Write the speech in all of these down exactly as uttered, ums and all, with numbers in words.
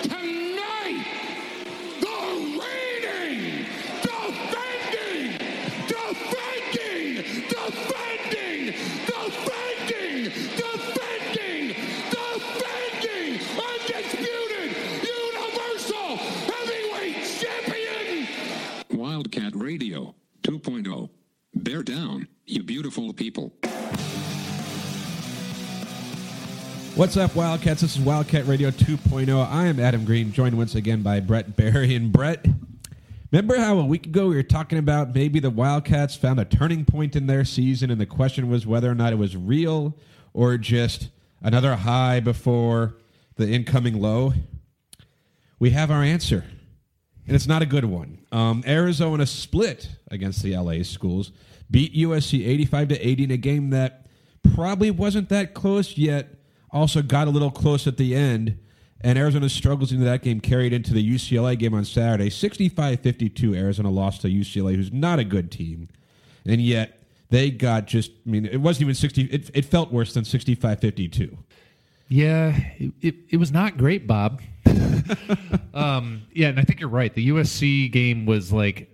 tonight, the reigning, defending, defending, defending, defending, defending, defending, undisputed, universal heavyweight champion. Wildcat Radio two point oh. Bear down, you beautiful people. What's up, Wildcats? This is Wildcat Radio two point oh. I am Adam Green, joined once again by Brett Barry. And Brett, remember how a week ago we were talking about maybe the Wildcats found a turning point in their season, and the question was whether or not it was real or just another high before the incoming low? We have our answer, and it's not a good one. Um, Arizona split against the L A schools, beat U S C eighty-five to eighty in a game that probably wasn't that close yet. Also got a little close at the end, and Arizona's struggles into that game carried into the U C L A game on Saturday. sixty-five fifty-two, Arizona lost to U C L A, who's not a good team. And yet, they got just, I mean, it wasn't even sixty, it, it felt worse than sixty-five fifty-two. Yeah, it, it, it was not great, Bob. um, yeah, and I think you're right. The U S C game was like,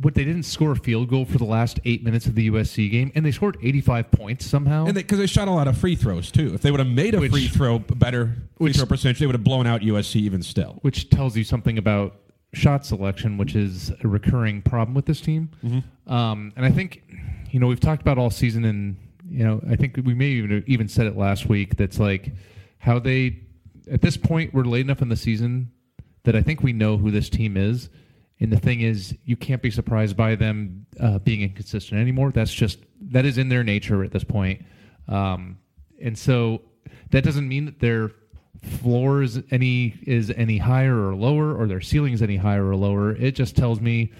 what, they didn't score a field goal for the last eight minutes of the U S C game, and they scored eighty-five points somehow. And because they, they shot a lot of free throws, too. If they would have made a which, free throw better, free which, throw percentage, they would have blown out U S C even still. Which tells you something about shot selection, which is a recurring problem with this team. Mm-hmm. Um, and I think, you know, we've talked about all season, and, you know, I think we may even even said it last week, that's like how they, at this point, we're late enough in the season that I think we know who this team is. And the thing is, you can't be surprised by them uh, being inconsistent anymore. That's just, that is in their nature at this point. Um, and so that doesn't mean that their floor is any, is any higher or lower, or their ceiling is any higher or lower. It just tells me,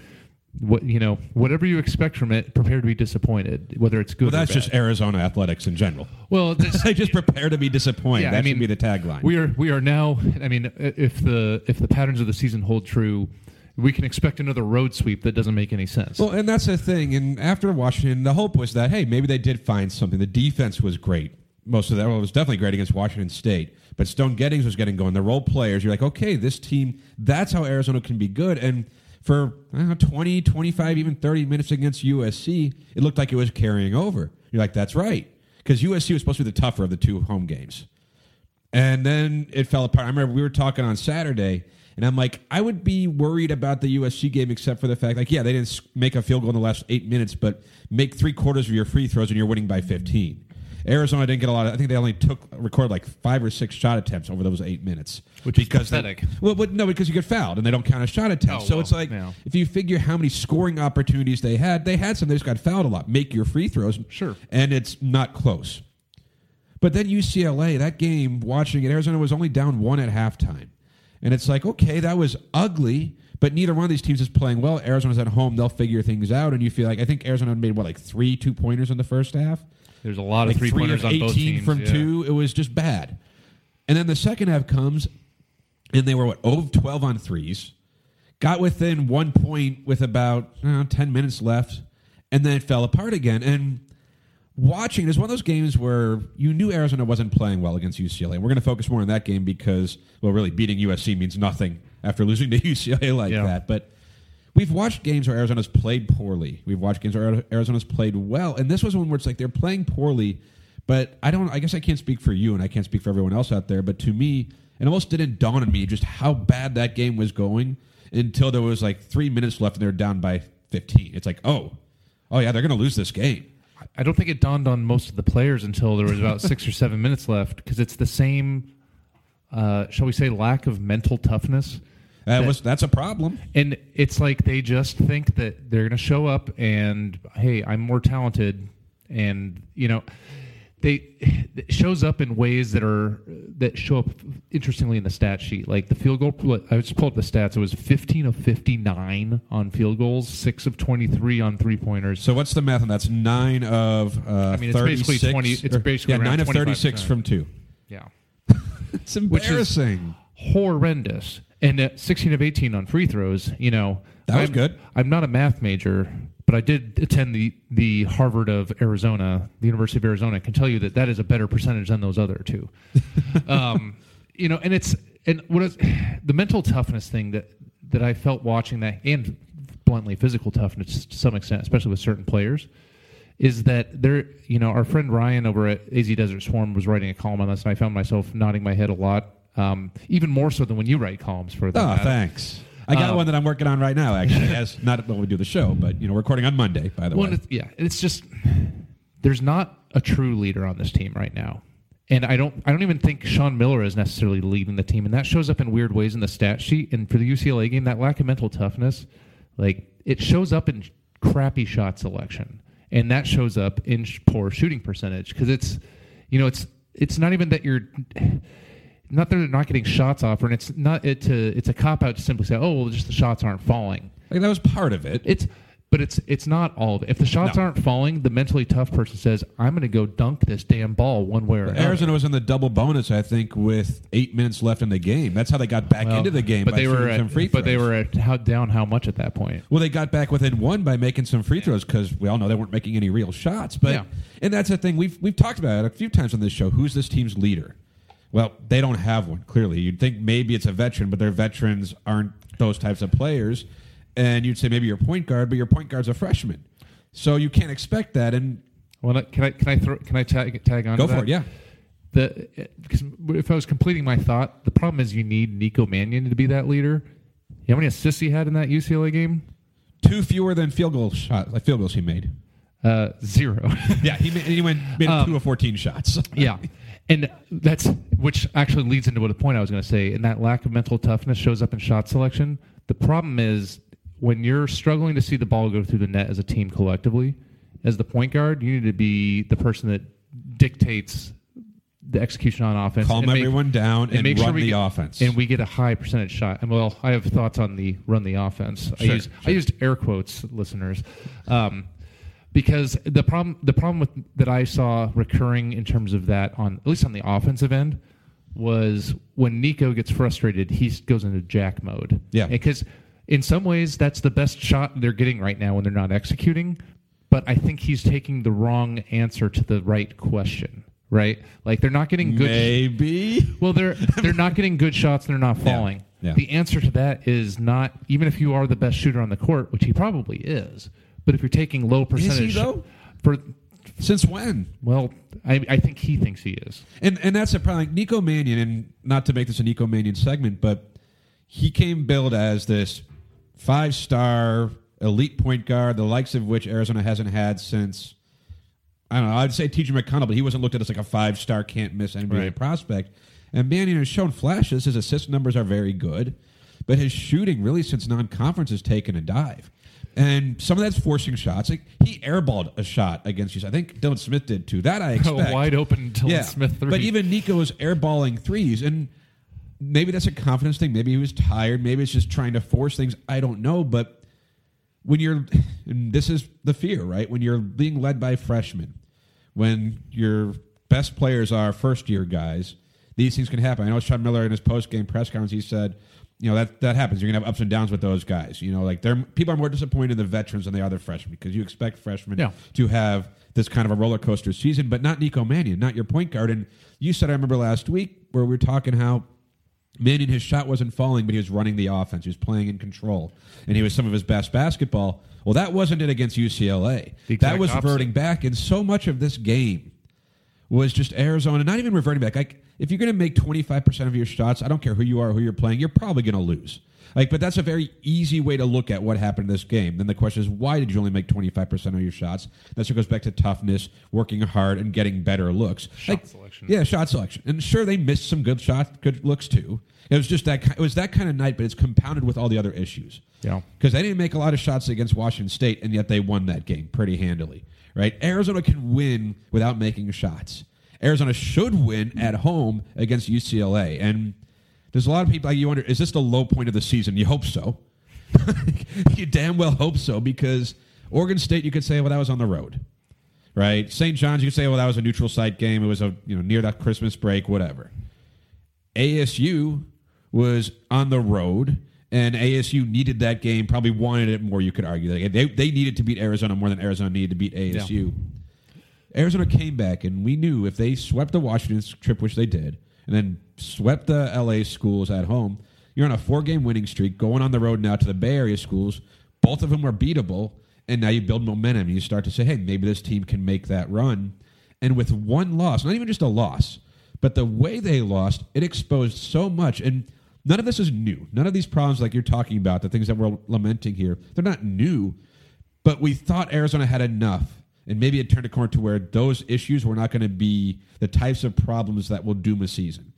what you know, whatever you expect from it, prepare to be disappointed, whether it's good well, or bad. Well, that's just Arizona athletics in general. Well, this, I just prepare to be disappointed. Yeah, that I mean, should be the tagline. We are, we are now, I mean, if the if the patterns of the season hold true, we can expect another road sweep that doesn't make any sense. Well, and that's the thing. And after Washington, the hope was that, hey, maybe they did find something. The defense was great. Most of that well, it was definitely great against Washington State. But Stone Gettings was getting going. The role players, you're like, okay, this team, that's how Arizona can be good. And for I don't know, twenty, twenty-five, even thirty minutes against U S C, it looked like it was carrying over. You're like, that's right. Because U S C was supposed to be the tougher of the two home games. And then it fell apart. I remember we were talking on Saturday, and I'm like, I would be worried about the U S C game except for the fact, like, yeah, they didn't make a field goal in the last eight minutes, but make three quarters of your free throws and you're winning by fifteen. Arizona didn't get a lot of, I think they only took, recorded like five or six shot attempts over those eight minutes. Which is pathetic. They, well, but no, because you get fouled and they don't count as shot attempts. Oh, so well, it's like, yeah. If you figure how many scoring opportunities they had, they had some, they just got fouled a lot. Make your free throws. Sure. And it's not close. But then U C L A, that game, watching it, Arizona was only down one at halftime. And it's like, okay, that was ugly, but neither one of these teams is playing well. Arizona's at home. They'll figure things out. And you feel like, I think Arizona made, what, like three two-pointers in the first half? There's a lot like of three-pointers three on both teams. From yeah. two, it was just bad. And then the second half comes, and they were, what, oh for twelve on threes, got within one point with about I don't know, ten minutes left, and then it fell apart again. And watching, it was one of those games where you knew Arizona wasn't playing well against U C L A. And we're going to focus more on that game because, well, really, beating U S C means nothing after losing to U C L A like yeah. that. But we've watched games where Arizona's played poorly. We've watched games where Arizona's played well. And this was one where it's like they're playing poorly, but I don't, I guess I can't speak for you and I can't speak for everyone else out there. But to me, it almost didn't dawn on me just how bad that game was going until there was like three minutes left and they're down by fifteen. It's like, oh, oh yeah, they're going to lose this game. I don't think it dawned on most of the players until there was about six or seven minutes left because it's the same, uh, shall we say, lack of mental toughness. That, that was that's a problem. And it's like they just think that they're going to show up and, hey, I'm more talented. And, you know, they it shows up in ways that are that show up, interestingly, in the stat sheet. Like the field goal, I just pulled up the stats. It was fifteen of fifty-nine on field goals, six of twenty-three on three-pointers. So what's the math on that? That's nine of uh, I mean, thirty-six. It's basically twenty. It's or, basically yeah, nine of thirty-six from two. Yeah. It's embarrassing. Which is horrendous. And uh, sixteen of eighteen on free throws, you know. That was I'm, good. I'm not a math major, But I did attend the, the Harvard of Arizona, the University of Arizona. I can tell you that that is a better percentage than those other two. um, you know, and it's and what is, the mental toughness thing that, that I felt watching that, and bluntly physical toughness to some extent, especially with certain players, is that there, you know, our friend Ryan over at A Z Desert Swarm was writing a column on this, and I found myself nodding my head a lot, um, even more so than when you write columns for that. Oh, matter. Thanks. I got um, one that I'm working on right now, actually. As not when we do the show, but you know, recording on Monday, by the well, way. It's, yeah, it's just there's not a true leader on this team right now, and I don't, I don't even think Sean Miller is necessarily leading the team, and that shows up in weird ways in the stat sheet. And for the U C L A game, that lack of mental toughness, like it shows up in crappy shot selection, and that shows up in sh- poor shooting percentage because it's, you know, it's it's not even that you're. Not that they're not getting shots off, and it's not it to it's a cop out to simply say, oh well, just the shots aren't falling. Like that was part of it. It's but it's it's not all of it. If the shots no. aren't falling, the mentally tough person says, I'm gonna go dunk this damn ball one way or another. Arizona was in the double bonus, I think, with eight minutes left in the game. That's how they got back well, into the game. But by they were at, some free throws. But they were at how down how much at that point? Well, they got back within one by making some free throws because we all know they weren't making any real shots. But yeah. and that's the thing we've we've talked about it a few times on this show. Who's this team's leader? Well, they don't have one, clearly. You'd think maybe it's a veteran, but their veterans aren't those types of players. And you'd say maybe your point guard, but your point guard's a freshman. So you can't expect that. And well, can I can I throw, can I tag, tag on to that? Go for it, yeah. The, 'cause if I was completing my thought, the problem is you need Nico Mannion to be that leader. You know how many assists he had in that U C L A game? Two fewer than field goal shot, like field goals he made. Uh, zero. yeah, he made, he went, made um, two of fourteen shots. yeah. And that's which actually leads into what the point I was going to say. And that lack of mental toughness shows up in shot selection. The problem is when you're struggling to see the ball go through the net as a team collectively, as the point guard, you need to be the person that dictates the execution on offense. Calm everyone down and run the offense. And we get a high percentage shot. And well, I have thoughts on the run the offense. I used I used air quotes, listeners. Um, Because the problem, the problem with, that I saw recurring in terms of that, on at least on the offensive end, was when Nico gets frustrated, he goes into jack mode. Yeah. Because in some ways, that's the best shot they're getting right now when they're not executing. But I think he's taking the wrong answer to the right question. Right? Like they're not getting good. Maybe. Sh- well, they're they're not getting good shots. And they're not falling. Yeah. Yeah. The answer to that is not even if you are the best shooter on the court, which he probably is. But if you're taking low percentage, is he though? For since when? Well, I, I think he thinks he is, and and that's a problem. Like Nico Mannion, and not to make this a Nico Mannion segment, but he came billed as this five-star elite point guard, the likes of which Arizona hasn't had since I don't know. I'd say T J McConnell, but he wasn't looked at as like a five-star can't miss N B A right. prospect. And Mannion has shown flashes. His assist numbers are very good, but his shooting really since non-conference has taken a dive. And some of that's forcing shots. Like he airballed a shot against you. I think Dylan Smith did too. That I expect. Oh, wide open Dylan yeah. Smith three. But even Nico is airballing threes. And maybe that's a confidence thing. Maybe he was tired. Maybe it's just trying to force things. I don't know. But when you're, and this is the fear, right? When you're being led by freshmen, when your best players are first year guys, these things can happen. I know Sean Miller in his post game press conference, he said, you know, that that happens. You're going to have ups and downs with those guys. You know, like they're, people are more disappointed in the veterans than they are the freshmen because you expect freshmen yeah. to have this kind of a roller coaster season, but not Nico Mannion, not your point guard. And you said, I remember last week where we were talking how Mannion, his shot wasn't falling, but he was running the offense. He was playing in control, and he was some of his best basketball. Well, that wasn't it against U C L A. That was opposite. Reverting back, and so much of this game was just Arizona, not even reverting back. Like, if you're going to make twenty-five percent of your shots, I don't care who you are, who you're playing, you're probably going to lose. Like, but that's a very easy way to look at what happened in this game. Then the question is, why did you only make twenty-five percent of your shots? That's what goes back to toughness, working hard, and getting better looks. Shot like, selection. Yeah, shot selection. And sure, they missed some good shot, good looks too. It was just that it was that kind of night, but it's compounded with all the other issues. Yeah, because they didn't make a lot of shots against Washington State, and yet they won that game pretty handily. Right? Arizona can win without making shots. Arizona should win at home against U C L A. And there's a lot of people, like you wonder, is this the low point of the season? You hope so. You damn well hope so, because Oregon State, you could say, well, that was on the road, right? Saint John's, you could say, well, that was a neutral site game. It was a you know near that Christmas break, whatever. A S U was on the road, And A S U needed that game, probably wanted it more, you could argue. Like they, they needed to beat Arizona more than Arizona needed to beat A S U. Yeah. Arizona came back, and we knew if they swept the Washington trip, which they did, and then swept the L A schools at home, you're on a four-game winning streak, going on the road now to the Bay Area schools. Both of them are beatable, and now you build momentum. You start to say, hey, maybe this team can make that run. And with one loss, not even just a loss, but the way they lost, it exposed so much. And none of this is new. None of these problems like you're talking about, the things that we're lamenting here, they're not new. But we thought Arizona had enough, and maybe it turned a corner to where those issues were not going to be the types of problems that will doom a season.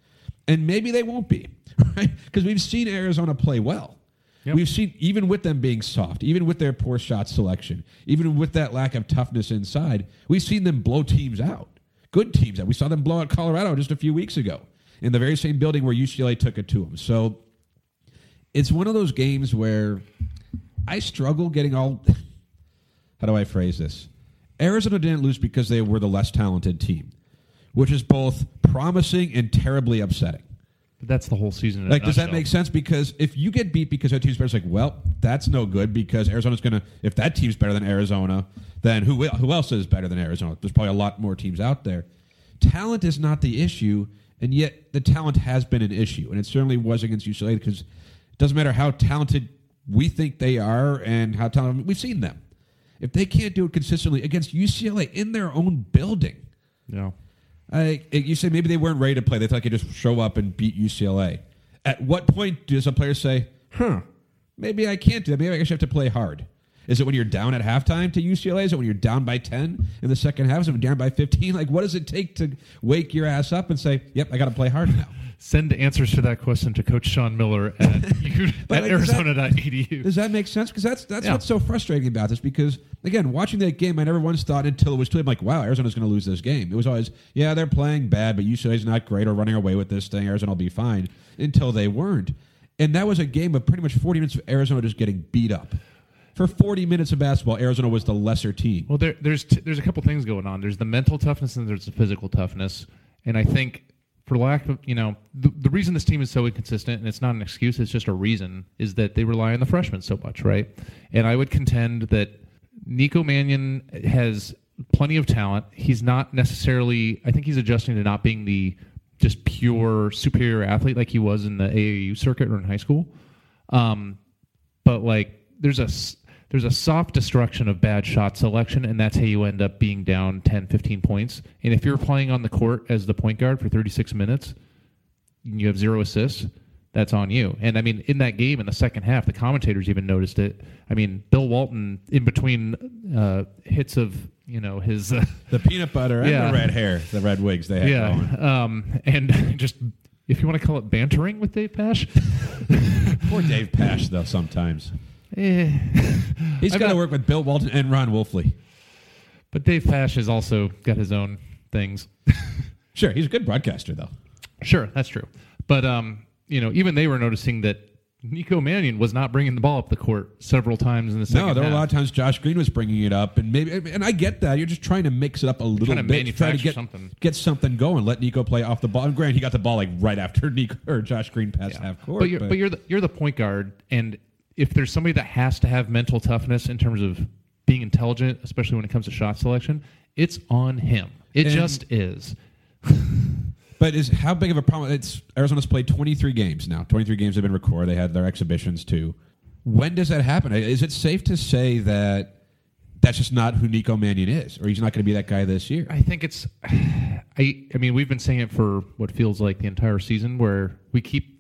And maybe they won't be, right? Because we've seen Arizona play well. Yep. We've seen, even with them being soft, even with their poor shot selection, even with that lack of toughness inside, we've seen them blow teams out, good teams out. We saw them blow out Colorado just a few weeks ago in the very same building where U C L A took it to them. So it's one of those games where I struggle getting all – how do I phrase this? Arizona didn't lose because they were the less talented team, which is both promising and terribly upsetting. But that's the whole season. Like, does that make sense? Because if you get beat because that team's better, it's like, well, that's no good because Arizona's going to, if that team's better than Arizona, then who who else is better than Arizona? There's probably a lot more teams out there. Talent is not the issue, and yet the talent has been an issue, and it certainly was against U C L A because it doesn't matter how talented we think they are and how talented, we've seen them. If they can't do it consistently against U C L A in their own building. Yeah. I, you say maybe they weren't ready to play. They thought they could just show up and beat U C L A. At what point does a player say, huh, maybe I can't do that. Maybe I actually have to play hard. Is it when you're down at halftime to U C L A? Is it when you're down by ten in the second half? Is it when you're down by fifteen? Like, what does it take to wake your ass up and say, yep, I got to play hard now? Send answers to that question to Coach Sean Miller at, at like, arizona dot e d u. Does that make sense? Because that's that's yeah. what's so frustrating about this. Because, again, watching that game, I never once thought until it was too late, I'm like, wow, Arizona's going to lose this game. It was always, yeah, they're playing bad, but U C L A's not great or running away with this thing. Arizona will be fine until they weren't. And that was a game of pretty much forty minutes of Arizona just getting beat up. For forty minutes of basketball, Arizona was the lesser team. Well, there, there's t- there's a couple things going on. There's the mental toughness and there's the physical toughness. And I think for lack of, you know, the, the reason this team is so inconsistent, and it's not an excuse, it's just a reason, is that they rely on the freshmen so much, right? And I would contend that Nico Mannion has plenty of talent. He's not necessarily, I think he's adjusting to not being the just pure superior athlete like he was in the A A U circuit or in high school. Um, but, like, there's a... There's a soft destruction of bad shot selection, and that's how you end up being down ten, fifteen points. And if you're playing on the court as the point guard for thirty-six minutes, and you have zero assists, that's on you. And, I mean, in that game, in the second half, the commentators even noticed it. I mean, Bill Walton, in between uh, hits of, you know, his... Uh, the peanut butter and yeah. the red hair, the red wigs they had yeah. going. Um, and just... If you want to call it bantering with Dave Pasch. Poor Dave Pasch, though, sometimes. Eh. He's got to work with Bill Walton and Ron Wolfley. But Dave Pasch has also got his own things. Sure, he's a good broadcaster, though. Sure, that's true. But, um, you know, even they were noticing that Nico Mannion was not bringing the ball up the court several times in the second half. No, there were half. a lot of times Josh Green was bringing it up, and maybe, and I get that. You're just trying to mix it up a little trying to bit, manufacture try to get something, get something going. Let Nico play off the ball. And granted, he got the ball like right after Nico or Josh Green passed yeah. half court. But you're, but, but you're the you're the point guard, and if there's somebody that has to have mental toughness in terms of being intelligent, especially when it comes to shot selection, it's on him. It and just is. But is how big of a problem? It's Arizona's played twenty-three games now. twenty-three games have been recorded. They had their exhibitions too. When does that happen? Is it safe to say that that's just not who Nico Mannion is, or he's not going to be that guy this year? I think it's. I. I mean, we've been saying it for what feels like the entire season, where we keep.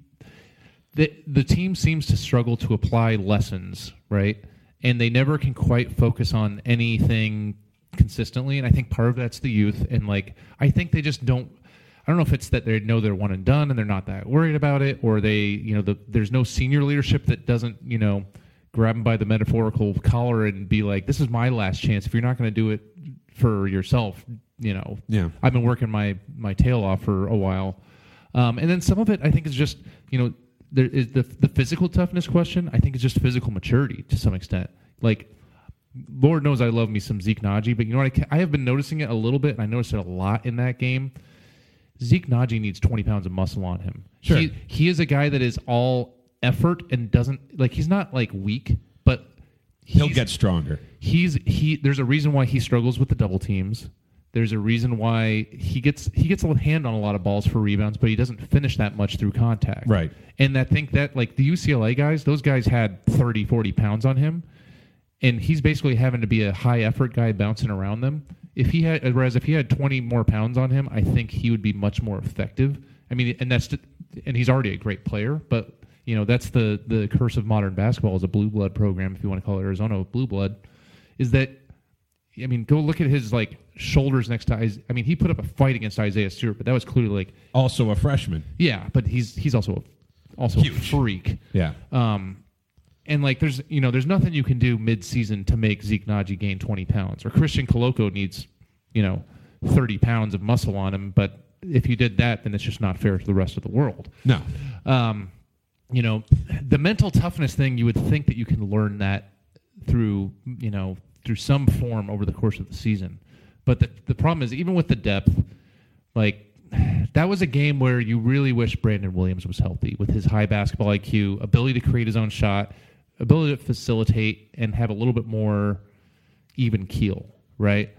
The, the team seems to struggle to apply lessons, right? And they never can quite focus on anything consistently. And I think part of that's the youth. And, like, I think they just don't – I don't know if it's that they know they're one and done and they're not that worried about it, or they – you know, the, there's no senior leadership that doesn't, you know, grab them by the metaphorical collar and be like, this is my last chance. If you're not going to do it for yourself, you know. Yeah. I've been working my, my tail off for a while. Um, and then some of it I think is just, you know – There is the the physical toughness question. I think it's just physical maturity to some extent. Like, Lord knows I love me some Zeke Nnaji, but you know what? I, I have been noticing it a little bit, and I noticed it a lot in that game. Zeke Nnaji needs twenty pounds of muscle on him. Sure. He, he is a guy that is all effort and doesn't, like, he's not like weak, but he'll get stronger. He's he. There's a reason why he struggles with the double teams. There's a reason why he gets he gets a hand on a lot of balls for rebounds, but he doesn't finish that much through contact. Right. And I think that, like, the U C L A guys, those guys had thirty, forty pounds on him, and he's basically having to be a high-effort guy bouncing around them. If he had, Whereas if he had twenty more pounds on him, I think he would be much more effective. I mean, and that's and he's already a great player, but, you know, that's the, the curse of modern basketball as a blue blood program, if you want to call Arizona blue blood, is that, I mean, go look at his, like, shoulders next to Isaiah. I mean, he put up a fight against Isaiah Stewart, but that was clearly, like... Also a freshman. Yeah, but he's he's also, also a freak. Yeah. Um, and, like, there's, you know, there's nothing you can do mid-season to make Zeke Nnaji gain twenty pounds. Or Christian Koloko needs, you know, thirty pounds of muscle on him, but if you did that, then it's just not fair to the rest of the world. No. Um, you know, the mental toughness thing, you would think that you can learn that through, you know... through some form over the course of the season. But the, the problem is, even with the depth, like, that was a game where you really wish Brandon Williams was healthy with his high basketball I Q, ability to create his own shot, ability to facilitate, and have a little bit more even keel, right?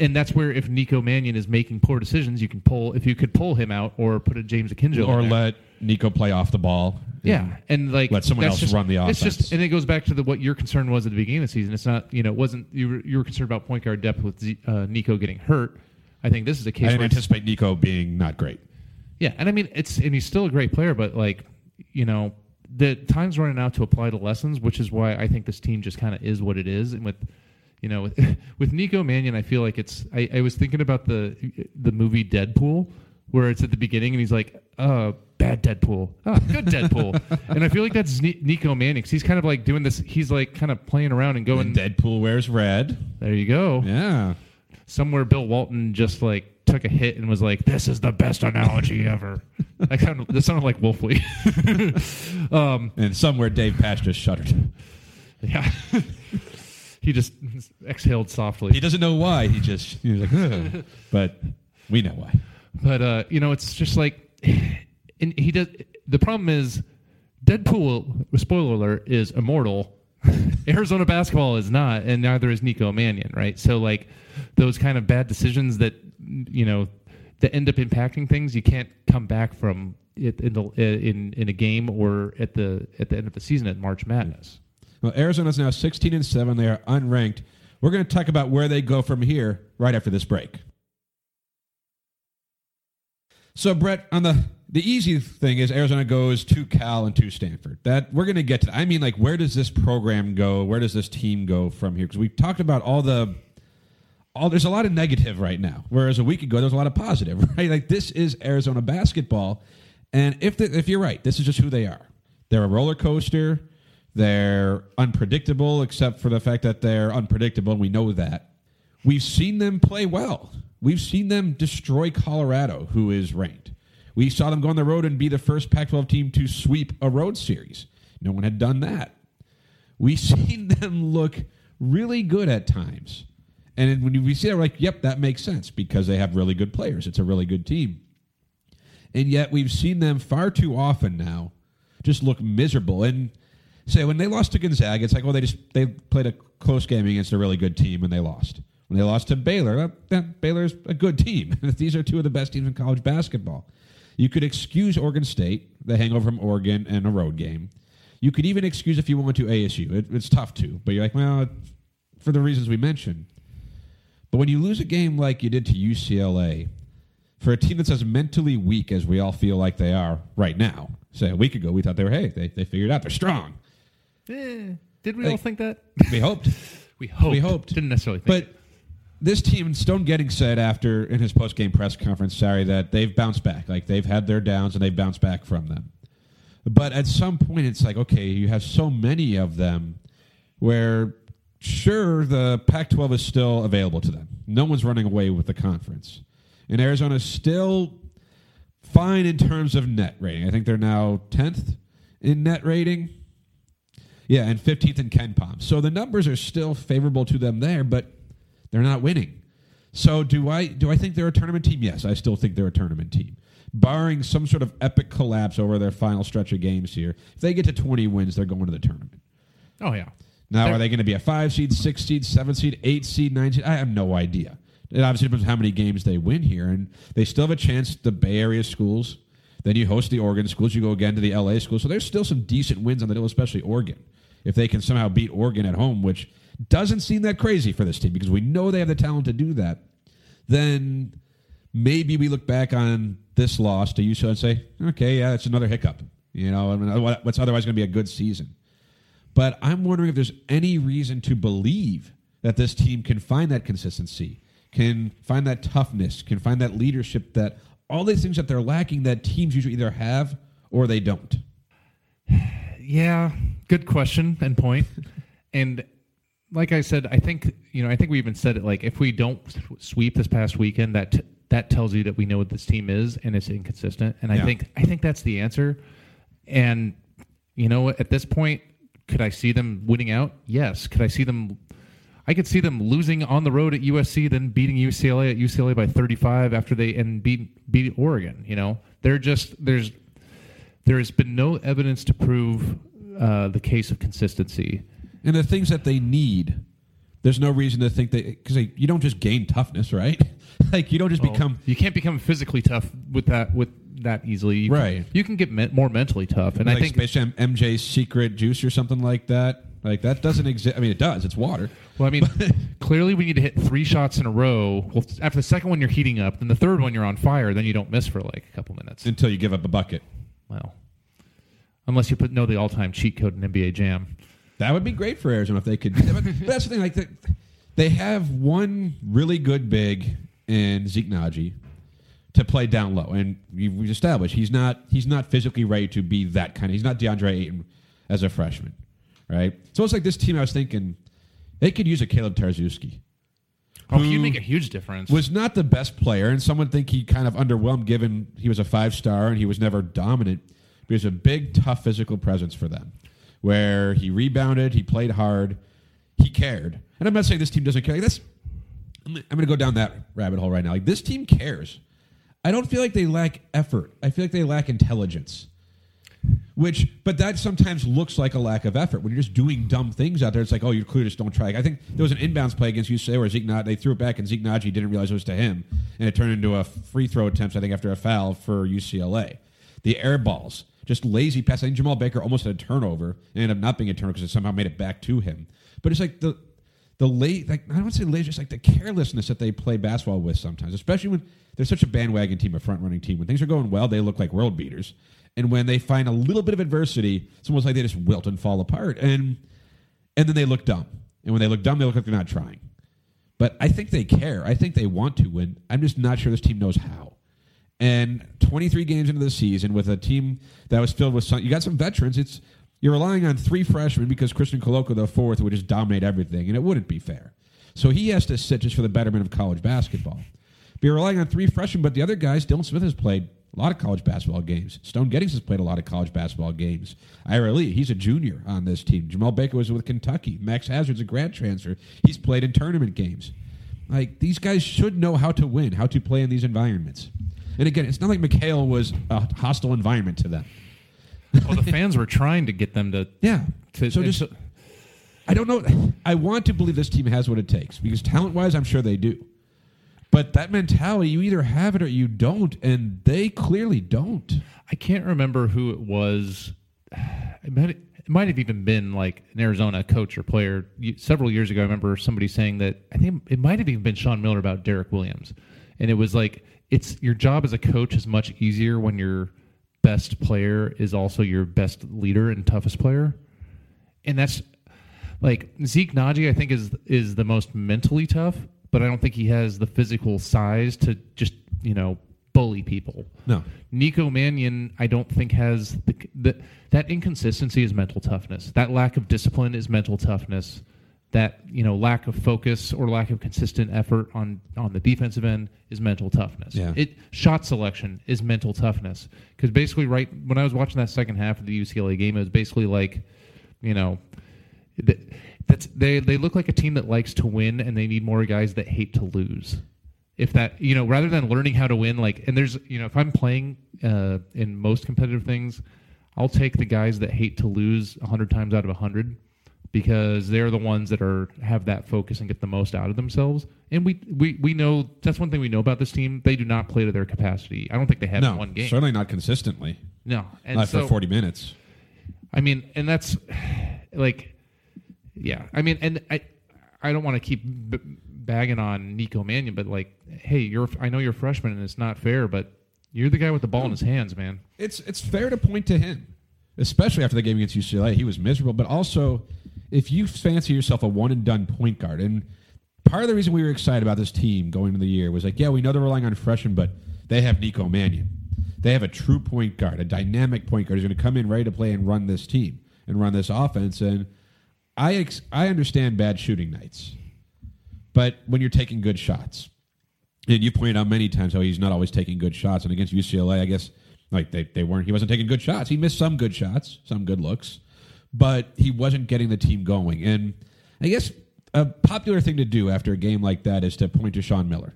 And that's where, if Nico Mannion is making poor decisions, you can pull, if you could pull him out or put a James Akinjo or in there. Let Nico play off the ball. Yeah, and like let someone else just, run the offense. It's just, and it goes back to the what your concern was at the beginning of the season. It's not, you know, it wasn't you were, you were concerned about point guard depth with Z, uh, Nico getting hurt. I think this is a case. I didn't where anticipate Nico being not great. Yeah, and I mean it's and he's still a great player, but like you know the time's running out to apply to lessons, which is why I think this team just kind of is what it is. And with you know with, with Nico Mannion, I feel like it's. I, I was thinking about the the movie Deadpool, where it's at the beginning and he's like, uh. Bad Deadpool. Oh, good Deadpool. And I feel like that's Nico Mannion. He's kind of like doing this. He's like kind of playing around and going. And Deadpool wears red. There you go. Yeah. Somewhere Bill Walton just like took a hit and was like, "This is the best analogy ever." That sounded, that sounded like Wolfley. um, and somewhere Dave Pasch just shuddered. Yeah. He just exhaled softly. He doesn't know why. He just. He was like, ugh. But we know why. But uh, you know, it's just like. And he does. The problem is, Deadpool. Spoiler alert: is immortal. Arizona basketball is not, and neither is Nico Mannion. Right. So, like, those kind of bad decisions that you know that end up impacting things, you can't come back from it in the, in, in a game or at the at the end of the season at March Madness. Well, Arizona's now sixteen and seven. They are unranked. We're going to talk about where they go from here right after this break. So, Brett, on the The easy thing is Arizona goes to Cal and to Stanford. That we're going to get to that. I mean, like, where does this program go? Where does this team go from here? Because we've talked about all the, all there's a lot of negative right now, whereas a week ago there was a lot of positive, right? Like, this is Arizona basketball, and if the, if you're right, this is just who they are. They're a roller coaster. They're unpredictable, except for the fact that they're unpredictable, and we know that. We've seen them play well. We've seen them destroy Colorado, who is ranked. We saw them go on the road and be the first Pac twelve team to sweep a road series. No one had done that. We've seen them look really good at times. And when we see that, we're like, yep, that makes sense because they have really good players. It's a really good team. And yet we've seen them far too often now just look miserable. And say when they lost to Gonzaga, it's like, well, they just they played a close game against a really good team and they lost. When they lost to Baylor, well, Baylor's a good team. These are two of the best teams in college basketball. You could excuse Oregon State, the hangover from Oregon and a road game. You could even excuse, if you want to, A S U. It, it's tough to, but you're like, well, for the reasons we mentioned. But when you lose a game like you did to U C L A, for a team that's as mentally weak as we all feel like they are right now, say a week ago we thought they were, hey, they, they figured out they're strong. Eh, did we like, all think that? We hoped. we hoped. We hoped. Didn't necessarily think but, it. This team, Stone Gettings said after in his post-game press conference, sorry, that they've bounced back. Like, they've had their downs and they've bounced back from them. But at some point, it's like, okay, you have so many of them where, sure, the Pac twelve is still available to them. No one's running away with the conference. And Arizona's still fine in terms of net rating. I think they're now tenth in net rating. Yeah, and fifteenth in KenPom. So the numbers are still favorable to them there, but they're not winning. So do I do I think they're a tournament team? Yes, I still think they're a tournament team. Barring some sort of epic collapse over their final stretch of games here, if they get to twenty wins, they're going to the tournament. Oh, yeah. Now, they're, are they going to be a five seed, six seed, seven seed, eight seed, nine seed? I have no idea. It obviously depends on how many games they win here, and they still have a chance. The Bay Area schools, then you host the Oregon schools, you go again to the L A schools. So there's still some decent wins on the deal, especially Oregon. If they can somehow beat Oregon at home, which doesn't seem that crazy for this team because we know they have the talent to do that, then maybe we look back on this loss to U C L A and say, okay, yeah, it's another hiccup. You know, I mean, what's otherwise going to be a good season. But I'm wondering if there's any reason to believe that this team can find that consistency, can find that toughness, can find that leadership, that all these things that they're lacking that teams usually either have or they don't. Yeah, good question and point. And like I said, I think, you know, I think we even said it, like, if we don't sweep this past weekend, that t- that tells you that we know what this team is and it's inconsistent. And I yeah. think I think that's the answer. And, you know, at this point, could I see them winning out? Yes. Could I see them? I could see them losing on the road at U S C, then beating U C L A at U C L A by thirty-five after they and beat beat Oregon. You know, they're just there's there has been no evidence to prove uh, the case of consistency. And the things that they need, there's no reason to think that, because you don't just gain toughness, right? Like you don't just well, become you can't become physically tough with that with that easily, you right? Can, you can get me- more mentally tough, and like I think Space Jam M J's secret juice or something like that. Like, that doesn't exist. I mean, it does. It's water. Well, I mean, clearly we need to hit three shots in a row. Well, after the second one, you're heating up. Then the third one, you're on fire. Then you don't miss for, like, a couple minutes. Until you give up a bucket. Well, unless you put know the all-time cheat code in N B A Jam. That would be great for Arizona if they could. But that's the thing. Like, they have one really good big in Zeke Nnaji to play down low. And we've established he's not, he's not physically ready to be that kind of. He's not DeAndre Ayton as a freshman. Right, so it's like this team. I was thinking they could use a Kaleb Tarczewski. Oh, he'd make a huge difference. Was not the best player, and someone think he kind of underwhelmed given he was a five star and he was never dominant. But he was a big, tough physical presence for them, where he rebounded, he played hard, he cared. And I'm not saying this team doesn't care. Like this, I'm going to go down that rabbit hole right now. Like this team cares. I don't feel like they lack effort. I feel like they lack intelligence. Which, but that sometimes looks like a lack of effort. When you're just doing dumb things out there, it's like, oh, you clearly just don't try. I think there was an inbounds play against U C L A where Zeke Nnaji, they threw it back, and Zeke Nnaji didn't realize it was to him. And it turned into a free throw attempt, I think, after a foul for U C L A. The air balls, just lazy pass. I think Jamal Baker almost had a turnover. It ended up not being a turnover because it somehow made it back to him. But it's like the, the late, like, I don't want to say lazy, it's like the carelessness that they play basketball with sometimes, especially when they're such a bandwagon team, a front-running team. When things are going well, they look like world beaters. And when they find a little bit of adversity, it's almost like they just wilt and fall apart. And and then they look dumb. And when they look dumb, they look like they're not trying. But I think they care. I think they want to win. I'm just not sure this team knows how. And twenty-three games into the season with a team that was filled with some, you got some veterans. It's you're relying on three freshmen because Christian Koloko, the fourth, would just dominate everything. And it wouldn't be fair. So he has to sit just for the betterment of college basketball. But you're relying on three freshmen, but the other guys, Dylan Smith has played a lot of college basketball games. Stone Gettings has played a lot of college basketball games. Ira Lee, he's a junior on this team. Jamal Baker was with Kentucky. Max Hazard's a grad transfer. He's played in tournament games. Like, these guys should know how to win, how to play in these environments. And again, it's not like McHale was a hostile environment to them. Well, the fans were trying to get them to... Yeah. To, so just... So, I don't know. I want to believe this team has what it takes. Because talent-wise, I'm sure they do. But that mentality, you either have it or you don't, and they clearly don't. I can't remember who it was. It might, it might have even been like an Arizona coach or player. Several years ago, I remember somebody saying that, I think it might have even been Sean Miller about Derek Williams. And it was like, it's your job as a coach is much easier when your best player is also your best leader and toughest player. And that's like Zeke Nnaji, I think, is is the most mentally tough. But I don't think he has the physical size to just, you know, bully people. No. Nico Mannion, I don't think has the, the that inconsistency is mental toughness. That lack of discipline is mental toughness. That, you know, lack of focus or lack of consistent effort on, on the defensive end is mental toughness. Yeah. It shot selection is mental toughness. Because basically, right when I was watching that second half of the U C L A game, it was basically like, you know, that, That's, they they look like a team that likes to win, and they need more guys that hate to lose. if that, you know, rather than learning how to win, like, and there's, you know, if I'm playing uh, in most competitive things, I'll take the guys that hate to lose one hundred times out of one hundred, because they're the ones that are have that focus and get the most out of themselves. And we, we, we know, that's one thing we know about this team. They do not play to their capacity. I don't think they have no, one game. Certainly not consistently. No. And not so, for forty minutes. I mean, and that's like, yeah. I mean, and I I don't want to keep b- bagging on Nico Mannion, but like, hey, you're I know you're a freshman and it's not fair, but you're the guy with the ball in his hands, man. It's it's fair to point to him, especially after the game against U C L A. He was miserable, but also if you fancy yourself a one-and-done point guard, and part of the reason we were excited about this team going into the year was like, yeah, we know they're relying on freshmen, but they have Nico Mannion. They have a true point guard, a dynamic point guard who's going to come in ready to play and run this team and run this offense. And I ex- I understand bad shooting nights, but when you're taking good shots, and you pointed out many times how he's not always taking good shots, and against U C L A, I guess like they, they weren't. He wasn't taking good shots. He missed some good shots, some good looks, but he wasn't getting the team going. And I guess a popular thing to do after a game like that is to point to Sean Miller.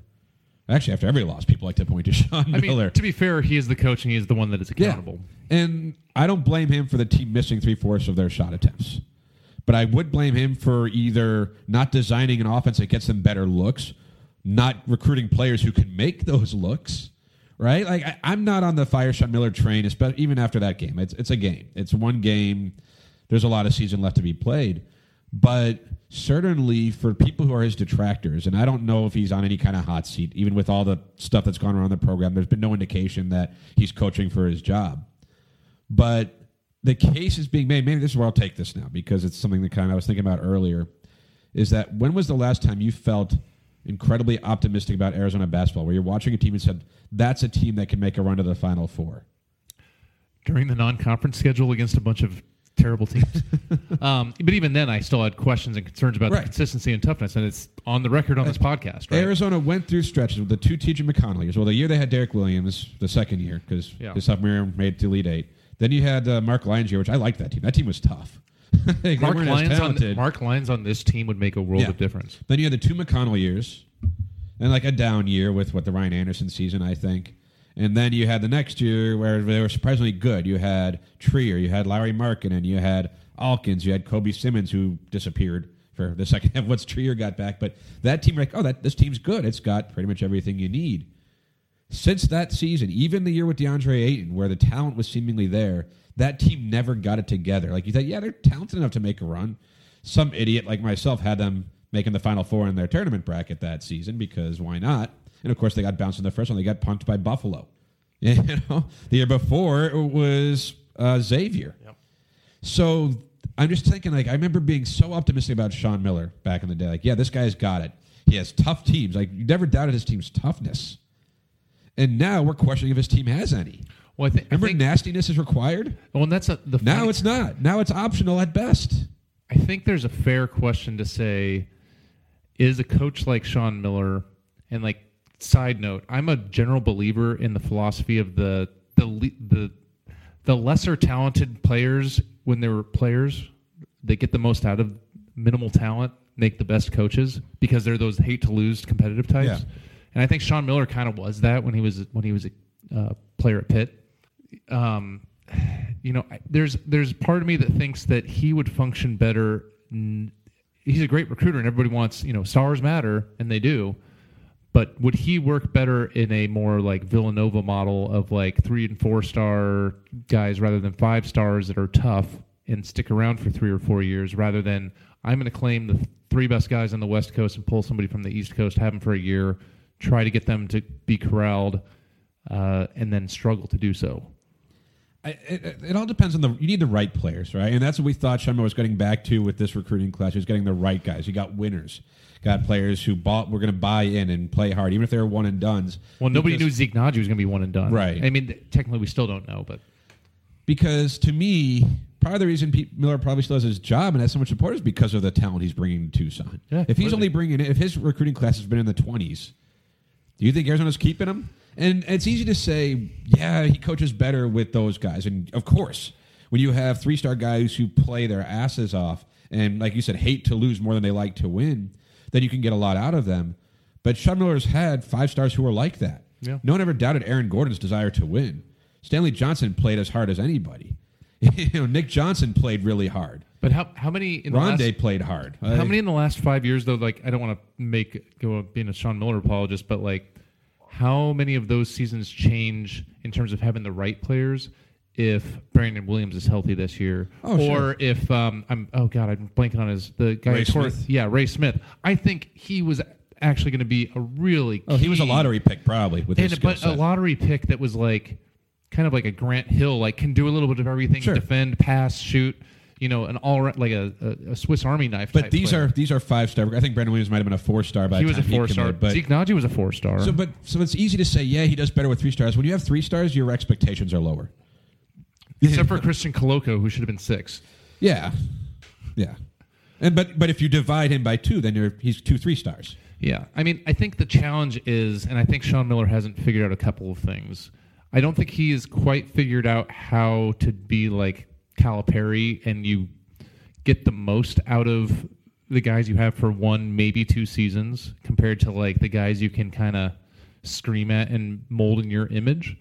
Actually, after every loss, people like to point to Sean I Miller. Mean, to be fair, he is the coach, and he is the one that is accountable. Yeah. And I don't blame him for the team missing three-fourths of their shot attempts. But I would blame him for either not designing an offense that gets them better looks, not recruiting players who can make those looks, right? Like, I, I'm not on the fire Sean Miller train, especially even after that game. It's it's a game. It's one game. There's a lot of season left to be played. But certainly for people who are his detractors, and I don't know if he's on any kind of hot seat, even with all the stuff that's gone around the program, there's been no indication that he's coaching for his job. But the case is being made. Maybe this is where I'll take this now, because it's something that kind of I was thinking about earlier, is that when was the last time you felt incredibly optimistic about Arizona basketball, where you're watching a team and said, that's a team that can make a run to the Final Four? During the non-conference schedule against a bunch of terrible teams. um, but even then, I still had questions and concerns about right. the consistency and toughness, and it's on the record on this uh, podcast. Right? Arizona went through stretches with the two T J McConnell years. Well, the year they had Derek Williams, the second year, because yeah. his sophomore year made it to Elite Eight. Then you had uh, Mark Lyons year, which I liked that team. That team was tough. Like, Mark, Lyons on th- Mark Lyons on this team would make a world yeah. of difference. Then you had the two McConnell years, and like a down year with what the Ryan Anderson season, I think. And then you had the next year where they were surprisingly good. You had Trier, you had Larry Markkinen, you had Alkins, you had Kobe Simmons, who disappeared for the second half once Trier got back. But that team, like, oh, that this team's good. It's got pretty much everything you need. Since that season, even the year with DeAndre Ayton, where the talent was seemingly there, that team never got it together. Like you thought, yeah, they're talented enough to make a run. Some idiot like myself had them making the Final Four in their tournament bracket that season, because why not? And, of course, they got bounced in the first one. They got punked by Buffalo. You know, the year before, it was uh, Xavier. Yep. So I'm just thinking, like, I remember being so optimistic about Sean Miller back in the day. Like, yeah, this guy's got it. He has tough teams. Like, you never doubted his team's toughness. And now we're questioning if his team has any. Well, I think, remember I think, nastiness is required? Well, and that's a, the now it's not. Now it's optional at best. I think there's a fair question to say, is a coach like Sean Miller and, like, side note, I'm a general believer in the philosophy of the the the the lesser talented players, when they were players, they get the most out of minimal talent, make the best coaches, because they're those hate to lose competitive types. Yeah. And I think Sean Miller kind of was that when he was when he was a uh, player at Pitt. Um, you know, there's there's part of me that thinks that he would function better. He's a great recruiter, and everybody wants, you know, stars matter, and they do. But would he work better in a more like Villanova model of like three and four star guys rather than five stars that are tough and stick around for three or four years, rather than I'm going to claim the three best guys on the West Coast and pull somebody from the East Coast, have them for a year, try to get them to be corralled, uh, and then struggle to do so? I, it, it all depends on the, you need the right players, right? And that's what we thought Sean Miller was getting back to with this recruiting class. He was getting the right guys. He got winners, got players who bought, were going to buy in and play hard, even if they were one and dones. Well, nobody because, knew Zeke Nnaji was going to be one and done. Right. I mean, technically we still don't know, but. Because to me, part of the reason Pete Miller probably still has his job and has so much support is because of the talent he's bringing to Tucson. Yeah, if he's only bringing it, if his recruiting class has been in the twenties, do you think Arizona's keeping him? And it's easy to say, yeah, he coaches better with those guys. And, of course, when you have three-star guys who play their asses off and, like you said, hate to lose more than they like to win, then you can get a lot out of them. But Sean Miller's had five stars who were like that. Yeah. No one ever doubted Aaron Gordon's desire to win. Stanley Johnson played as hard as anybody. You know, Nick Johnson played really hard. But how how many in Rondé the last, played hard? How I, many in the last five years though? Like, I don't want to make go being a Sean Miller apologist, but like, how many of those seasons change in terms of having the right players? If Brandon Williams is healthy this year, oh, or sure. if um, I'm oh god, I'm blanking on his the guy. Ray Smith. Th- yeah, Ray Smith. I think he was actually going to be a really. Oh, key, he was a lottery pick probably with his skill set. But a lottery pick that was like. Kind of like a Grant Hill, like can do a little bit of everything, sure. defend, pass, shoot, you know, an all like a, a Swiss Army knife. But type these player. are these are five star. I think Brandon Williams might have been a four star by he the time was a four he star. But Zeke Nnaji was a four star. So, but so it's easy to say, yeah, he does better with three stars. When you have three stars, your expectations are lower. Except for Christian Koloko, who should have been six. Yeah, yeah, and but but if you divide him by two, then you're he's two three stars. Yeah, I mean, I think the challenge is, and I think Sean Miller hasn't figured out a couple of things. I don't think he has quite figured out how to be like Calipari and you get the most out of the guys you have for one, maybe two seasons compared to like the guys you can kind of scream at and mold in your image.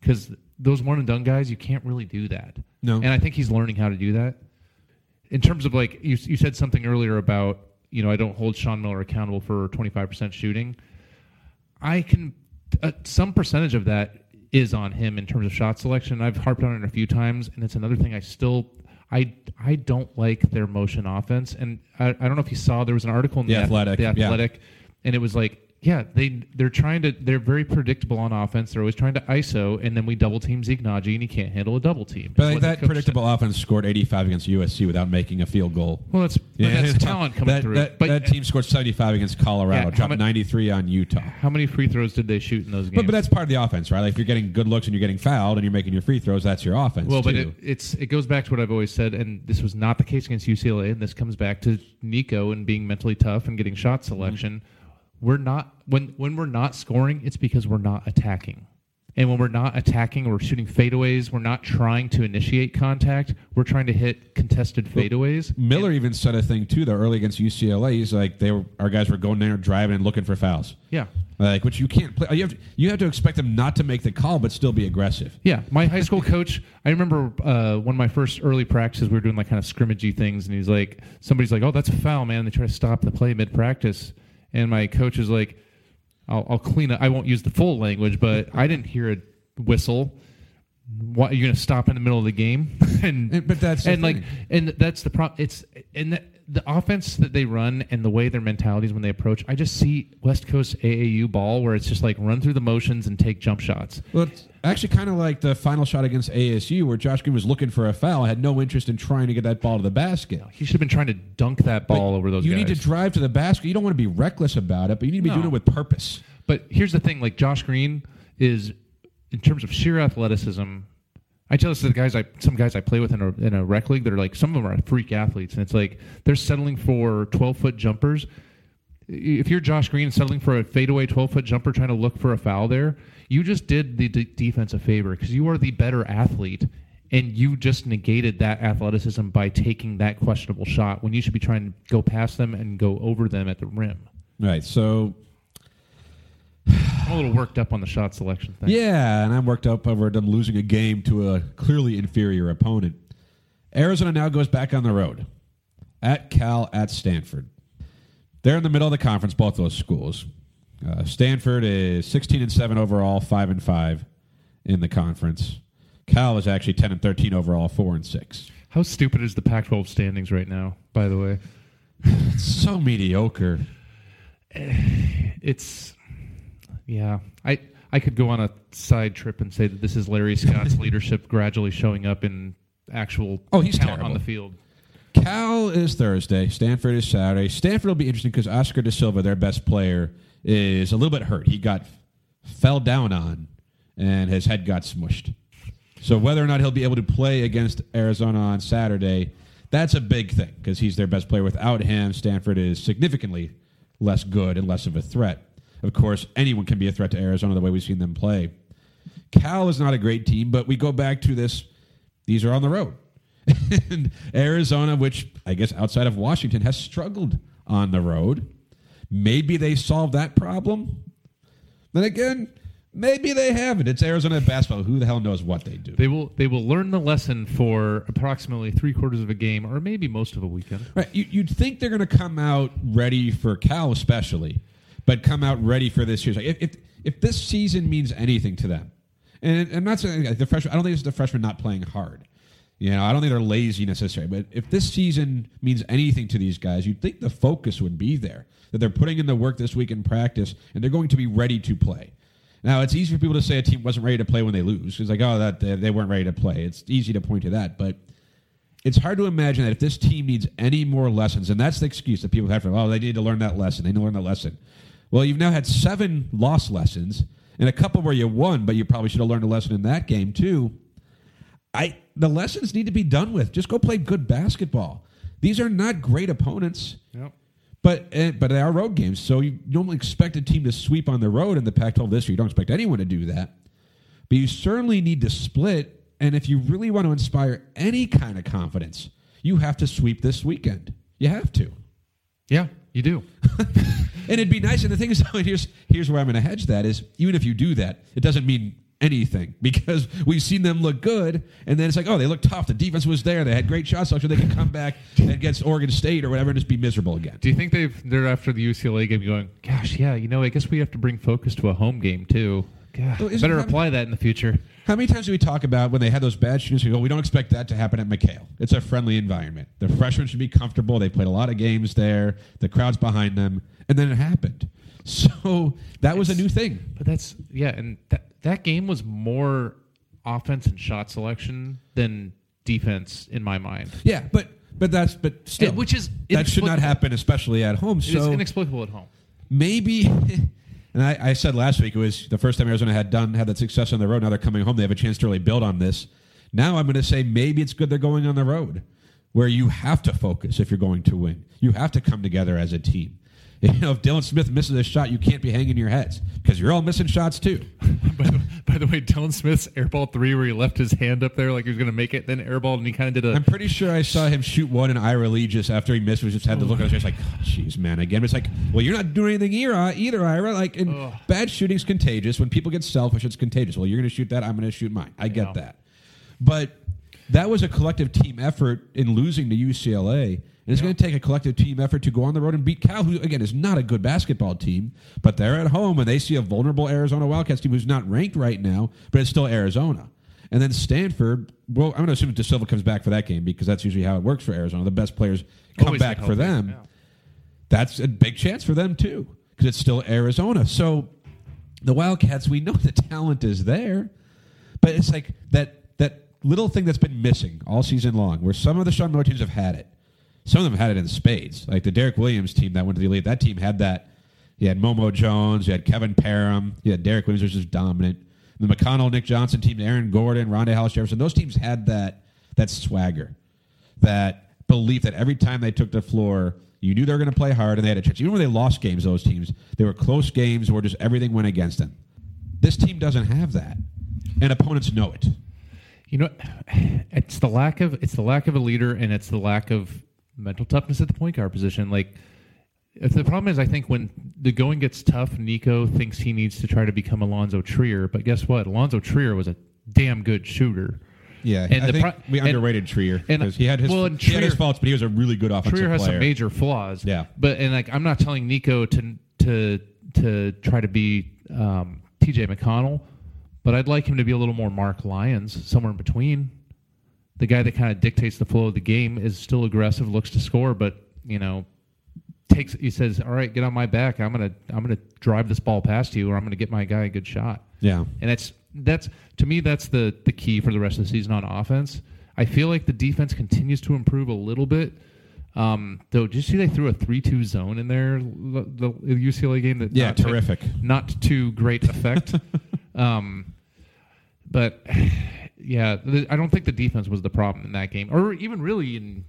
Because those one and done guys, you can't really do that. No. And I think he's learning how to do that. In terms of like, you, you said something earlier about, you know, I don't hold Sean Miller accountable for twenty-five percent shooting. I can, uh, some percentage of that is on him in terms of shot selection. I've harped on it a few times, and it's another thing I still I I don't like their motion offense. And I, I don't know if you saw, there was an article in the, the Athletic, the athletic yeah. and it was like, yeah, they, they're trying to, they're very predictable on offense. They're always trying to I S O, and then we double-team Zeke Nnaji, and he can't handle a double-team. But like that predictable said. offense scored eighty-five against U S C without making a field goal. Well, that's, yeah. that's talent coming that, through. That, but, that team scored seventy-five against Colorado, yeah, dropped ma- ninety-three on Utah. How many free throws did they shoot in those games? But, but that's part of the offense, right? Like if you're getting good looks and you're getting fouled and you're making your free throws, that's your offense, Well, too. but it, it's, it goes back to what I've always said, and this was not the case against U C L A, and this comes back to Nico and being mentally tough and getting shot selection. Mm-hmm. We're not when when we're not scoring, it's because we're not attacking. And when we're not attacking, we're shooting fadeaways. We're not trying to initiate contact. We're trying to hit contested fadeaways. Miller and even said a thing too, though, early against U C L A. He's like, they were, our guys were going there, driving, and looking for fouls. Yeah, like which you can't play. You have to, you have to expect them not to make the call, but still be aggressive. Yeah, my high school coach. I remember uh, one of my first early practices, we were doing like kind of scrimmagey things, and he's like, somebody's like, oh, that's a foul, man. And they try to stop the play mid practice. And my coach is like, I'll, I'll clean up. I won't use the full language, but I didn't hear a whistle. What, are you going to stop in the middle of the game? and, and but that's and like thing. and that's the problem. It's and the, the offense that they run and the way their mentalities when they approach. I just see West Coast A A U ball where it's just like run through the motions and take jump shots. Well, it's actually kind of like the final shot against A S U where Josh Green was looking for a foul, had no interest in trying to get that ball to the basket. No, he should have been trying to dunk that ball but over those you guys. You need to drive to the basket. You don't want to be reckless about it, but you need to be no. doing it with purpose. But here's the thing, like Josh Green is, in terms of sheer athleticism, I tell this to the guys I some guys I play with in a in a rec league that are like, some of them are freak athletes, and it's like they're settling for twelve-foot jumpers. If you're Josh Green settling for a fadeaway twelve-foot jumper trying to look for a foul there, you just did the d- defense a favor because you are the better athlete, and you just negated that athleticism by taking that questionable shot when you should be trying to go past them and go over them at the rim. Right, so I'm a little worked up on the shot selection thing. Yeah, and I'm worked up over them losing a game to a clearly inferior opponent. Arizona now goes back on the road. At Cal, at Stanford. They're in the middle of the conference, both those schools. Uh, Stanford is sixteen and seven overall, five and five in the conference. Cal is actually ten and thirteen overall, four and six. How stupid is the Pac twelve standings right now, by the way? It's so mediocre. It's... Yeah, I, I could go on a side trip and say that this is Larry Scott's leadership gradually showing up in actual oh, he's talent terrible. on the field. Cal is Thursday. Stanford is Saturday. Stanford will be interesting because Oscar Da Silva, their best player, is a little bit hurt. He got fell down on, and his head got smushed. So whether or not he'll be able to play against Arizona on Saturday, that's a big thing because he's their best player. Without him, Stanford is significantly less good and less of a threat. Of course, anyone can be a threat to Arizona the way we've seen them play. Cal is not a great team, but we go back to this. These are on the road. And Arizona, which I guess outside of Washington, has struggled on the road. Maybe they solved that problem. Then again, maybe they haven't. It's Arizona basketball. Who the hell knows what they do? They will they will learn the lesson for approximately three quarters of a game or maybe most of a weekend. Right. You, you'd think they're going to come out ready for Cal especially, but come out ready for this year. Like if, if if this season means anything to them, and I'm not saying the freshman, I don't think it's the freshmen not playing hard. You know, I don't think they're lazy necessarily, but if this season means anything to these guys, you'd think the focus would be there, that they're putting in the work this week in practice, and they're going to be ready to play. Now, it's easy for people to say a team wasn't ready to play when they lose. It's like, oh, that they weren't ready to play. It's easy to point to that, but it's hard to imagine that if this team needs any more lessons, and that's the excuse that people have for, oh, they need to learn that lesson. They need to learn that lesson. Well, you've now had seven loss lessons, and a couple where you won, but you probably should have learned a lesson in that game, too. I... The lessons need to be done with. Just go play good basketball. These are not great opponents, yep. but but they are road games. So you don't expect a team to sweep on the road in the Pac twelve this year. You don't expect anyone to do that. But you certainly need to split. And if you really want to inspire any kind of confidence, you have to sweep this weekend. You have to. Yeah, you do. And it'd be nice. And the thing is, here's here's where I'm going to hedge that is even if you do that, it doesn't mean anything, because we've seen them look good, and then it's like, oh, they looked tough. The defense was there. They had great shots, so they could come back against Oregon State or whatever and just be miserable again. Do you think they've, they're after the U C L A game going, gosh, yeah, you know, I guess we have to bring focus to a home game too. God, well, better apply that in the future. How many times do we talk about when they had those bad students? We go, we don't expect that to happen at McHale. It's a friendly environment. The freshmen should be comfortable. They played a lot of games there. The crowd's behind them, and then it happened. So that was it's, a new thing. But that's, yeah, and that, that game was more offense and shot selection than defense in my mind. Yeah, but but that's, but still. And which is that should not happen, especially at home. So it's inexplicable at home. Maybe, and I, I said last week, it was the first time Arizona had done, had that success on the road. Now they're coming home. They have a chance to really build on this. Now I'm going to say maybe it's good they're going on the road where you have to focus if you're going to win. You have to come together as a team. You know, if Dylan Smith misses a shot, you can't be hanging your heads because you're all missing shots too. by, the, by the way, Dylan Smith's airball three, where he left his hand up there like he was going to make it, then airballed and he kind of did a. I'm pretty sure I saw him shoot one in Ira Lee just after he missed. We just had to look at his face like, "Jeez, man!" Again, it's like, well, you're not doing anything either, Ira. Like, and Ugh. bad shooting's contagious. When people get selfish, it's contagious. Well, you're going to shoot that. I'm going to shoot mine. I get yeah. that, but that was a collective team effort in losing to U C L A. And it's yeah. going to take a collective team effort to go on the road and beat Cal, who, again, is not a good basketball team. But they're at home, and they see a vulnerable Arizona Wildcats team who's not ranked right now, but it's still Arizona. And then Stanford, well, I'm going to assume De Silva comes back for that game because that's usually how it works for Arizona. The best players come Always back for them. Yeah. That's a big chance for them, too, because it's still Arizona. So the Wildcats, we know the talent is there, but it's like that that little thing that's been missing all season long where some of the Sean Miller teams have had it. Some of them had it in spades. Like the Derek Williams team that went to the Elite, that team had that. You had Momo Jones, you had Kevin Parham, you had Derek Williams, which was dominant. The McConnell, Nick Johnson team, Aaron Gordon, Rondé Hollis-Jefferson, those teams had that that swagger, that belief that every time they took the floor, you knew they were going to play hard and they had a chance. Even when they lost games, those teams, they were close games where just everything went against them. This team doesn't have that, and opponents know it. You know, it's the lack of it's the lack of a leader, and it's the lack of mental toughness at the point guard position. Like, if the problem is, I think when the going gets tough, Nico thinks he needs to try to become Allonzo Trier. But guess what? Allonzo Trier was a damn good shooter. Yeah, and I the think pro- we underrated and, Trier because he had his well, and Trier, he had his faults, but he was a really good offensive player. Trier has player. some major flaws. Yeah, but and like I'm not telling Nico to to to try to be um, T J McConnell, but I'd like him to be a little more Mark Lyons, somewhere in between. The guy that kind of dictates the flow of the game is still aggressive, looks to score, but you know, takes. He says, "All right, get on my back. I'm gonna, I'm gonna drive this ball past you, or I'm gonna get my guy a good shot." Yeah, and that's that's to me that's the the key for the rest of the season on offense. I feel like the defense continues to improve a little bit. Um, though, did you see they threw a three two zone in there the, the U C L A game? That yeah, not terrific. To, not to great effect, um, but. Yeah, I don't think the defense was the problem in that game, or even really in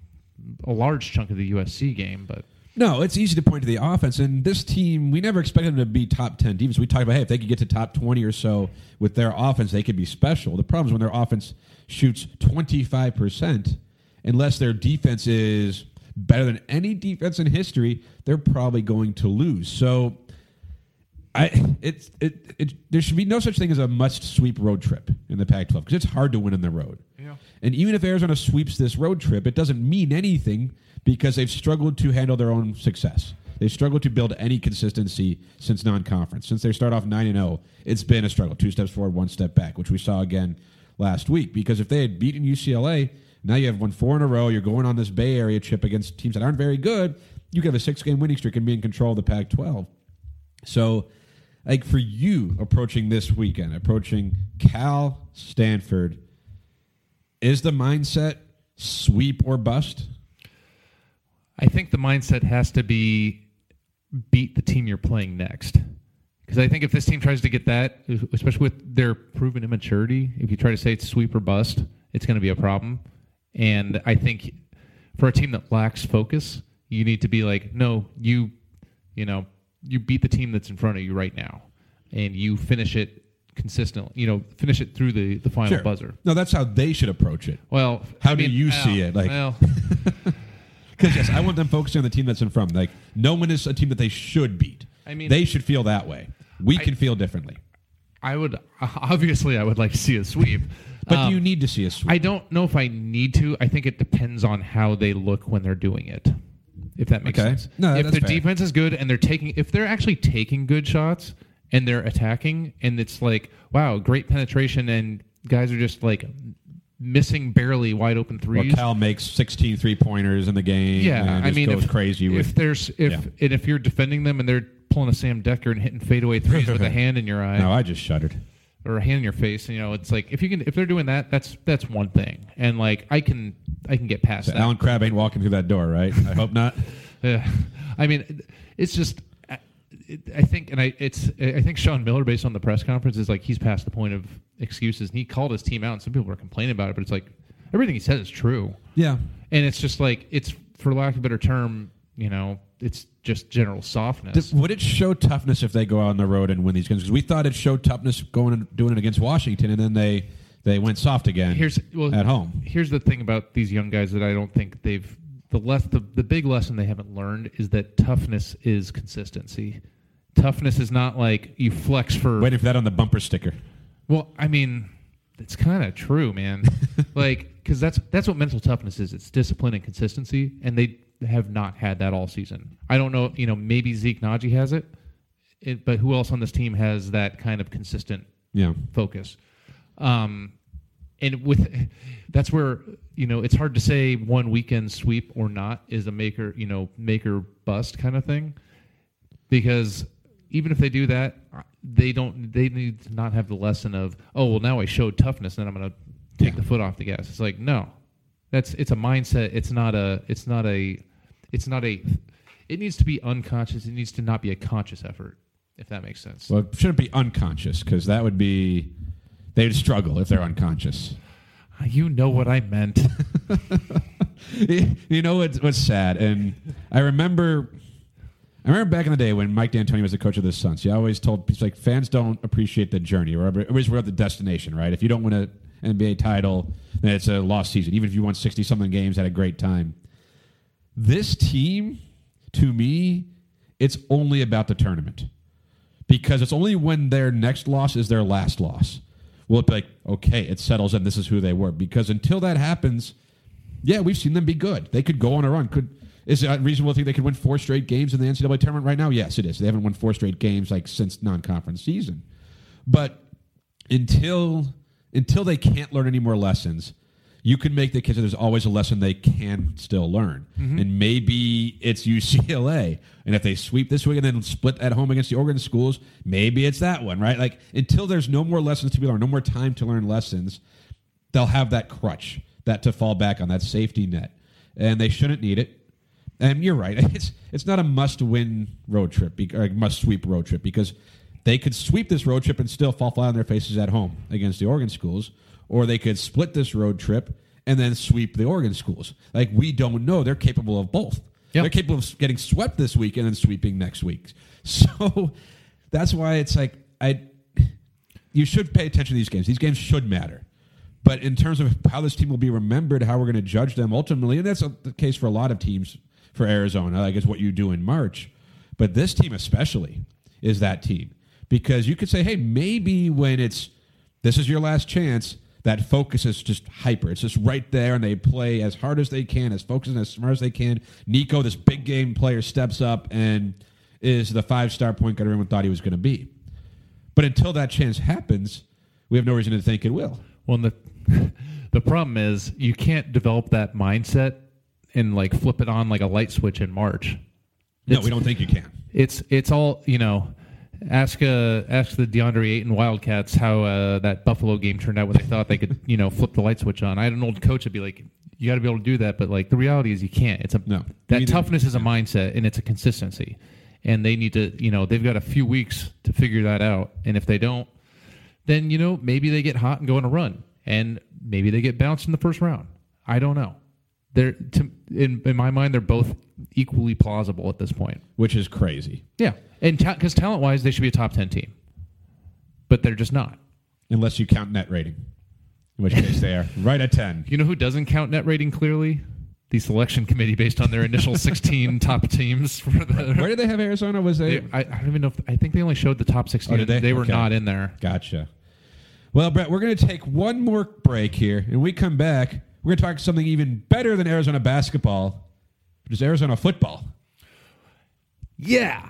a large chunk of the U S C game. But no, it's easy to point to the offense. And this team, we never expected them to be top ten defense. We talked about, hey, if they could get to top twenty or so with their offense, they could be special. The problem is when their offense shoots twenty-five percent, unless their defense is better than any defense in history, they're probably going to lose. So I it's it, it there should be no such thing as a must sweep road trip in the Pac twelve because it's hard to win on the road. Yeah. And even if Arizona sweeps this road trip, it doesn't mean anything because they've struggled to handle their own success. They've struggled to build any consistency since non-conference. Since they start off nine and oh, it's been a struggle. Two steps forward, one step back, which we saw again last week. Because if they had beaten U C L A, now you have won four in a row. You're going on this Bay Area trip against teams that aren't very good. You could have a six-game winning streak and be in control of the Pac twelve. So, like, for you approaching this weekend, approaching Cal, Stanford, is the mindset sweep or bust? I think the mindset has to be beat the team you're playing next. Because I think if this team tries to get that, especially with their proven immaturity, if you try to say it's sweep or bust, it's going to be a problem. And I think for a team that lacks focus, you need to be like, no, you, you know, you beat the team that's in front of you right now, and you finish it consistently. You know, finish it through the, the final sure. buzzer. No, that's how they should approach it. Well, how I do mean, you well, see it? Like. Well, Because, yes, I want them focusing on the team that's in front. Like, no one is a team that they should beat. I mean, they should feel that way. We I, can feel differently. I would, obviously, I would like to see a sweep. But um, do you need to see a sweep? I don't know if I need to. I think it depends on how they look when they're doing it, if that makes okay. sense. No, if their fair. defense is good and they're taking, if they're actually taking good shots and they're attacking and it's like, wow, great penetration and guys are just like, missing barely wide open threes. Well, Cal makes sixteen three-pointers in the game. Yeah, and I mean, goes if, crazy with, if there's if yeah. and if you're defending them and they're pulling a Sam Decker and hitting fadeaway threes with a hand in your eye. No, I just shuddered. Or a hand in your face, and you know, it's like if you can if they're doing that, that's that's one thing. And like I can I can get past so that. Alan Crabb ain't walking through that door, right? I hope not. Yeah, I mean, it's just I think and I it's I think Sean Miller, based on the press conference, is like he's past the point of excuses, and he called his team out, and some people were complaining about it, but it's like everything he says is true. Yeah, and it's just like it's, for lack of a better term, you know, it's just general softness. Would it show toughness if they go out on the road and win these games? Because we thought it showed toughness going and doing it against Washington, and then they they went soft again. Here's well, at home. Here's the thing about these young guys that I don't think they've. The, less, the the big lesson they haven't learned is that toughness is consistency. Toughness is not like you flex for... Waiting for that on the bumper sticker. Well, I mean, it's kind of true, man. Like, because that's that's what mental toughness is. It's discipline and consistency, and they have not had that all season. I don't know, you know, maybe Zeke Nnaji has it, it but who else on this team has that kind of consistent yeah. focus? Um And with that's where, you know, it's hard to say one weekend sweep or not is a maker, you know, maker bust kind of thing, because even if they do that, they don't they need to not have the lesson of, oh, well, now I showed toughness and I'm going to take yeah. the foot off the gas. It's like, no, that's it's a mindset. It's not a it's not a it's not a it needs to be unconscious. It needs to not be a conscious effort, if that makes sense. Well, it shouldn't be unconscious, because that would be. They'd struggle if they're unconscious. You know what I meant. You know what's, what's sad, and I remember, I remember back in the day when Mike D'Antoni was the coach of the Suns. He always told people, like, fans don't appreciate the journey. We're always about the destination, right? If you don't win an N B A title, then it's a lost season. Even if you won sixty something games, had a great time. This team, to me, it's only about the tournament, because it's only when their next loss is their last loss. Well, it's like, okay, it settles in. This is who they were. Because until that happens, yeah, we've seen them be good. They could go on a run. Could Is it reasonable to think they could win four straight games in the N C double A tournament right now? Yes, it is. They haven't won four straight games like since non-conference season. But until until they can't learn any more lessons, you can make the kids that there's always a lesson they can still learn. Mm-hmm. And maybe it's U C L A. And if they sweep this week and then split at home against the Oregon schools, maybe it's that one, right? Like, until there's no more lessons to be learned, no more time to learn lessons, they'll have that crutch, that to fall back on, that safety net. And they shouldn't need it. And you're right. It's it's not a must-win road trip, or must-sweep road trip, because they could sweep this road trip and still fall flat on their faces at home against the Oregon schools. Or they could split this road trip and then sweep the Oregon schools. Like, we don't know. They're capable of both. Yep. They're capable of getting swept this week and then sweeping next week. So that's why it's like I. you should pay attention to these games. These games should matter. But in terms of how this team will be remembered, how we're going to judge them ultimately, and that's the case for a lot of teams for Arizona, like it's what you do in March. But this team especially is that team. Because you could say, hey, maybe when it's this is your last chance, that focus is just hyper. It's just right there, and they play as hard as they can, as focused and as smart as they can. Nico, this big game player, steps up and is the five-star point guard everyone thought he was going to be. But until that chance happens, we have no reason to think it will. Well, and the the problem is you can't develop that mindset and like flip it on like a light switch in March. It's, no, we don't think you can. It's it's all, you know. Ask uh, ask the DeAndre Ayton Wildcats how uh, that Buffalo game turned out when they thought they could, you know, flip the light switch on. I had an old coach that'd be like, "You got to be able to do that," but like the reality is you can't. It's a no, that toughness is a mindset and it's a consistency, and they need to, you know, they've got a few weeks to figure that out. And if they don't, then you know maybe they get hot and go on a run, and maybe they get bounced in the first round. I don't know. They're to, in in my mind, they're both equally plausible at this point, which is crazy. Yeah, and because ta- talent wise, they should be a top ten team, but they're just not, unless you count net rating, in which case they are right at ten. You know who doesn't count net rating clearly? The selection committee, based on their initial sixteen top teams. For the, where did they have Arizona? Was they? they I, I don't even know. If, I think they only showed the top sixteen. Oh, did they? They were okay. Not in there. Gotcha. Well, Brett, we're going to take one more break here, and we come back. We're going to talk something even better than Arizona basketball, which is Arizona football. Yeah.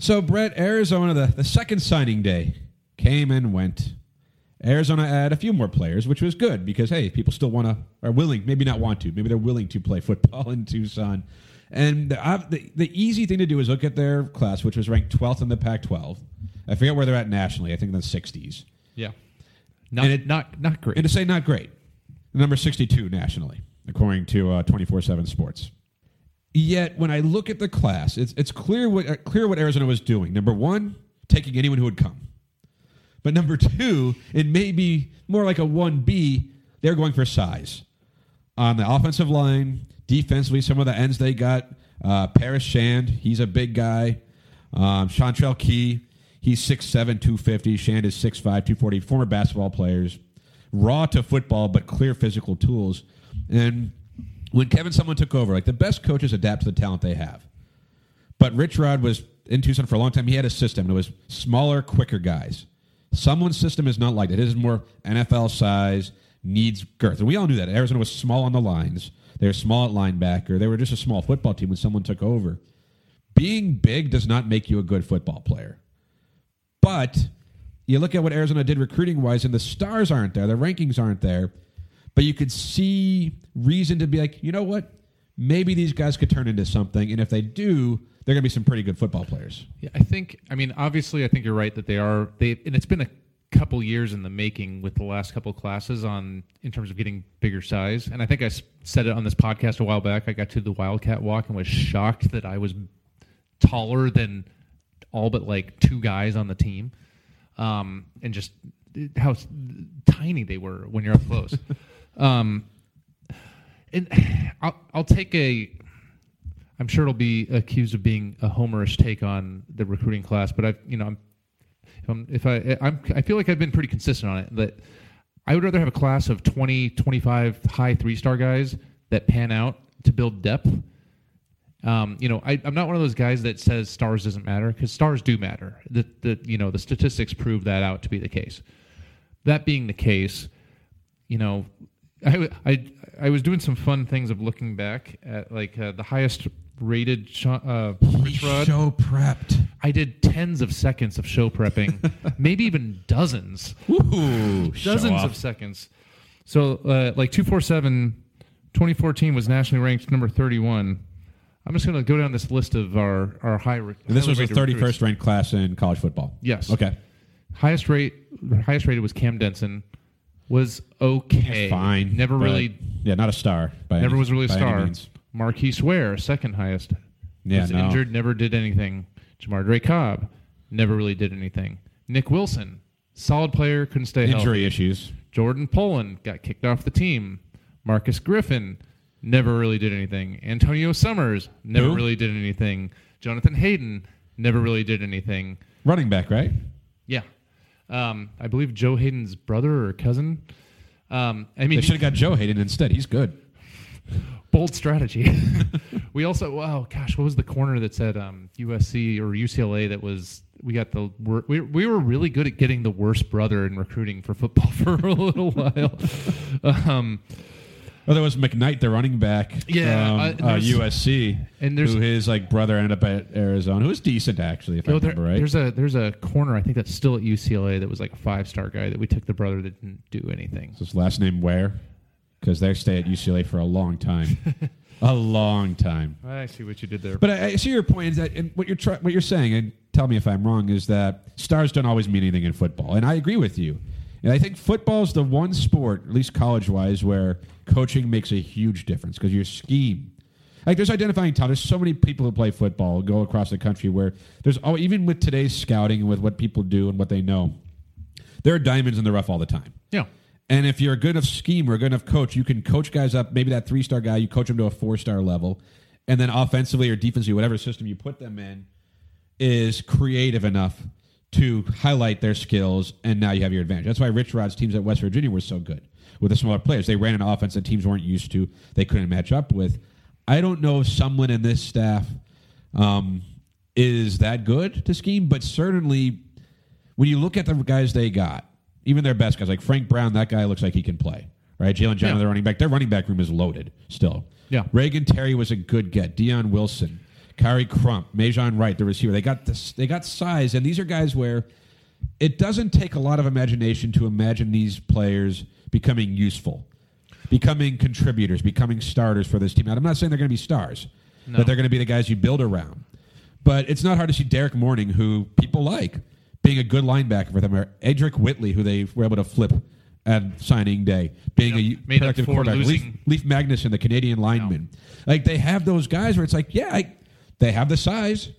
So, Brett, Arizona, the, the second signing day came and went. Arizona added a few more players, which was good because, hey, people still want to, are willing, maybe not want to, maybe they're willing to play football in Tucson. And the, the, the easy thing to do is look at their class, which was ranked twelfth in the Pac twelve. I forget where they're at nationally. I think in the sixties. Yeah. Not, and it, not not great. And to say not great, number sixty-two nationally, according to uh, twenty-four seven Sports. Yet, when I look at the class, it's it's clear what uh, clear what Arizona was doing. Number one, taking anyone who would come. But number two, and maybe more like a one B, they're going for size. On the offensive line, defensively, some of the ends they got, uh, Paris Shand, he's a big guy. Um, Chantrell Key. He's six seven, two fifty. Shand is six five, two forty. Former basketball players. Raw to football, but clear physical tools. And when Kevin Sumlin took over, like the best coaches adapt to the talent they have. But Rich Rod was in Tucson for a long time. He had a system. It was smaller, quicker guys. Sumlin's system is not like that. It is more N F L size, needs girth. And we all knew that. Arizona was small on the lines. They were small at linebacker. They were just a small football team when Sumlin took over. Being big does not make you a good football player. But you look at what Arizona did recruiting-wise, and the stars aren't there. The rankings aren't there. But you could see reason to be like, you know what? Maybe these guys could turn into something. And if they do, they're going to be some pretty good football players. Yeah, I think, I mean, obviously, I think you're right that they are. They And it's been a couple years in the making with the last couple classes on in terms of getting bigger size. And I think I said it on this podcast a while back. I got to the Wildcat Walk and was shocked that I was taller than all but like two guys on the team, um, and just how tiny they were when you're up close. um, and I'll, I'll take a, I'm sure it'll be accused of being a homerish take on the recruiting class, but I've, you know, I'm, if, I'm, if I, I'm, I feel like I've been pretty consistent on it, that I would rather have a class of twenty, twenty-five high three-star guys that pan out to build depth. Um, you know, I, I'm not one of those guys that says stars doesn't matter because stars do matter. The, the, you know, the statistics prove that out to be the case. That being the case, you know, I, I, I was doing some fun things of looking back at like uh, the highest rated uh, Rich Rod. Show prepped. I did tens of seconds of show prepping, maybe even dozens, Ooh, dozens of seconds. So uh, like two forty-seven, twenty fourteen was nationally ranked number thirty-one. I'm just going to go down this list of our, our high... Re- this was the thirty-first ranked class in college football. Yes. Okay. Highest rate, highest rated was Cam Denson. Was okay. Fine. Never really... Yeah, not a star. By never any, was really a star. Marquise Ware, second highest. Yeah, was no. injured, never did anything. Jamar Dre Cobb, never really did anything. Nick Wilson, solid player, couldn't stay Injury healthy. Injury issues. Jordan Poland, got kicked off the team. Marcus Griffin... never really did anything. Antonio Summers never Who? really did anything. Jonathan Hayden never really did anything. Running back, right? Yeah. Um, I believe Joe Hayden's brother or cousin. Um, I mean, they should have got Joe Hayden instead. He's good. Bold strategy. We also, wow, gosh, what was the corner that said um, U S C or U C L A that was, we got the, we we were really good at getting the worst brother in recruiting for football for a little while. Um, well, there was McKnight, the running back yeah, from uh, uh, U S C, and who his like brother ended up at Arizona, who was decent, actually, if you know, I remember there, right. There's a, there's a corner, I think that's still at U C L A, that was like a five-star guy that we took the brother that didn't do anything. So his last name Ware? Because they stay at U C L A for a long time, a long time. I see what you did there, but I, I see your point. Is that and what you're try, what you're saying, and tell me if I'm wrong, is that stars don't always mean anything in football, and I agree with you. And I think football is the one sport, at least college-wise, where coaching makes a huge difference because your scheme, like there's identifying talent. There's so many people who play football go across the country where there's all, even with today's scouting and with what people do and what they know, there are diamonds in the rough all the time. Yeah. And if you're a good enough schemer, a good enough coach, you can coach guys up. Maybe that three-star guy, you coach him to a four-star level. And then offensively or defensively, whatever system you put them in, is creative enough to highlight their skills, and now you have your advantage. That's why Rich Rod's teams at West Virginia were so good with the smaller players. They ran an offense that teams weren't used to, they couldn't match up with. I don't know if someone in this staff um, is that good to scheme, but certainly when you look at the guys they got, even their best guys, like Frank Brown, that guy looks like he can play, right? Jalen Johnson, yeah. their running back. Their running back room is loaded still. Yeah. Reagan Terry was a good get. Deion Wilson, Kyrie Crump, Majon Wright, the receiver. They got this, they got size, and these are guys where it doesn't take a lot of imagination to imagine these players becoming useful, becoming contributors, becoming starters for this team. Now, I'm not saying they're going to be stars, no. but they're going to be the guys you build around. But it's not hard to see Derek Morning, who people like, being a good linebacker for them, or Edric Whitley, who they were able to flip at signing day, being yep. a Made productive quarterback. Leif, Leif Magnuson, the Canadian lineman. No. Like, they have those guys where it's like, yeah, I, they have the size.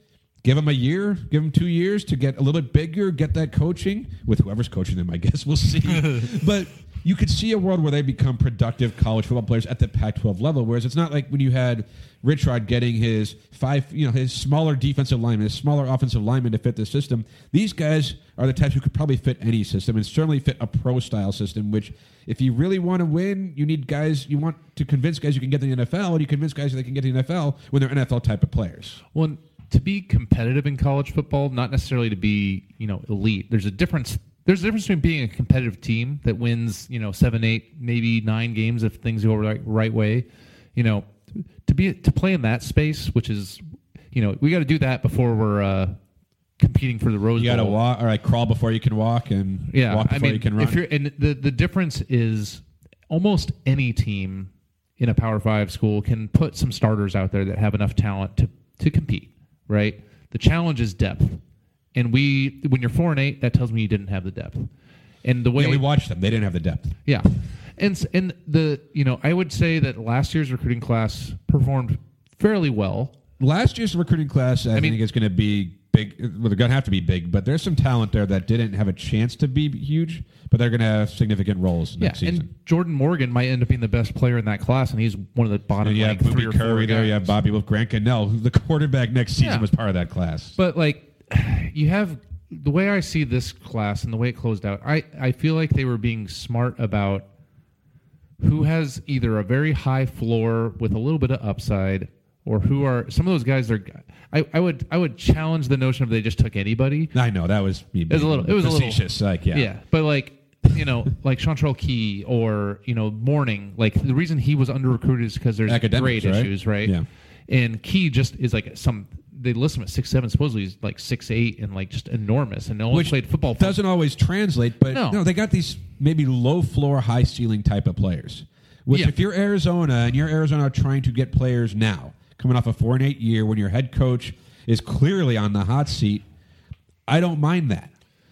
Give them a year, give them two years to get a little bit bigger, get that coaching with whoever's coaching them, I guess. We'll see. But you could see a world where they become productive college football players at the Pac twelve level, whereas it's not like when you had Rich Rod getting his five, you know, his smaller defensive lineman, his smaller offensive lineman to fit the system. These guys are the types who could probably fit any system and certainly fit a pro-style system, which if you really want to win, you need guys, you want to convince guys you can get to the N F L, and you convince guys that they can get to the N F L when they're N F L type of players. Well, to be competitive in college football, not necessarily to be, you know, elite. There's a difference. There's a difference between being a competitive team that wins, you know, seven, eight, maybe nine games if things go right, right way. You know, to be to play in that space, which is, you know, we got to do that before we're uh, competing for the Rose Bowl. You got to walk, or like crawl before you can walk, and yeah, walk before I mean, you can run. If you're, and the the difference is almost any team in a Power Five school can put some starters out there that have enough talent to to compete. Right, the challenge is depth, and we when you're four and eight, that tells me you didn't have the depth. And the way yeah, we watched them, they didn't have the depth. Yeah, and and the you know I would say that last year's recruiting class performed fairly well. Last year's recruiting class, I, I mean, think it's going to be big. Well, they're going to have to be big, but there's some talent there that didn't have a chance to be huge, but they're going to have significant roles next yeah, season. And Jordan Morgan might end up being the best player in that class, and he's one of the bottom yeah, like, Booby three or Curry four there, guys. You have Bobby Wolf, Grant Cannell, who the quarterback next season yeah. was part of that class. But, like, you have the way I see this class and the way it closed out, I, I feel like they were being smart about who has either a very high floor with a little bit of upside or who are some of those guys are I, I would I would challenge the notion of they just took anybody. I know that was me being it was a little it was facetious, a little, like yeah. Yeah. But like you know, like Chantrell Key or, you know, Morning, like the reason he was under recruited is because there's Academics, grade right? issues, right? Yeah. And Key just is like some they list him at six seven, supposedly he's like six eight and like just enormous and no one Which played football for doesn't him. Always translate, but no. no, they got these maybe low floor, high ceiling type of players. Which yeah. if you're Arizona and you're Arizona trying to get players now coming off a four and eight year when your head coach is clearly on the hot seat, I don't mind that.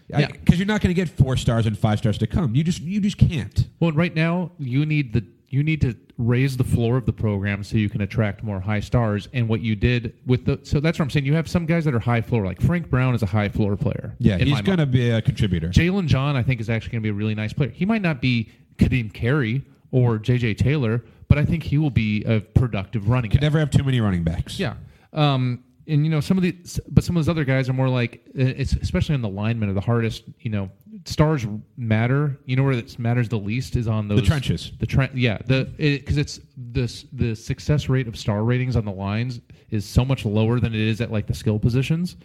Because yeah. you're not going to get four stars and five stars to come. You just you just can't. Well, right now you need the you need to raise the floor of the program so you can attract more high stars. And what you did with the so that's what I'm saying. You have some guys that are high floor, like Frank Brown is a high floor player. Yeah, he's going to be a contributor. Jalen John, I think, is actually going to be a really nice player. He might not be Kadeem Carey or J J Taylor, but I think he will be a productive running back. You can never have too many running backs. Yeah. Um, and, you know, some of the, but some of those other guys are more like, it's especially on the linemen are the hardest, you know, stars matter. You know where it matters the least is on those. The trenches. The trench. Yeah. The, because it, it's the the success rate of star ratings on the lines is so much lower than it is at like the skill positions,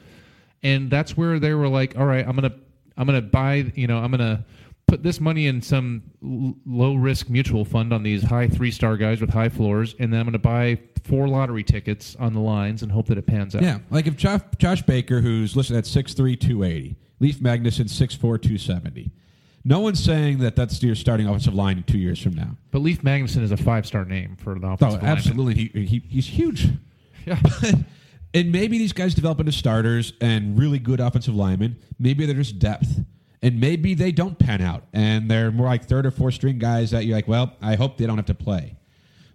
and that's where they were like, all right, I'm gonna I'm gonna buy, you know, I'm gonna put this money in some l- low risk mutual fund on these high three star guys with high floors, and then I'm gonna buy four lottery tickets on the lines and hope that it pans out. Yeah, like if Josh, Josh Baker, who's listed at six three, two eighty, Leif Magnuson six four, two seventy. No one's saying that that's your starting offensive line two years from now. But Leif Magnuson is a five-star name for an offensive line. Oh, absolutely. He, he, he's huge. Yeah. And maybe these guys develop into starters and really good offensive linemen. Maybe they're just depth. And maybe they don't pan out. And they're more like third or fourth string guys that you're like, well, I hope they don't have to play.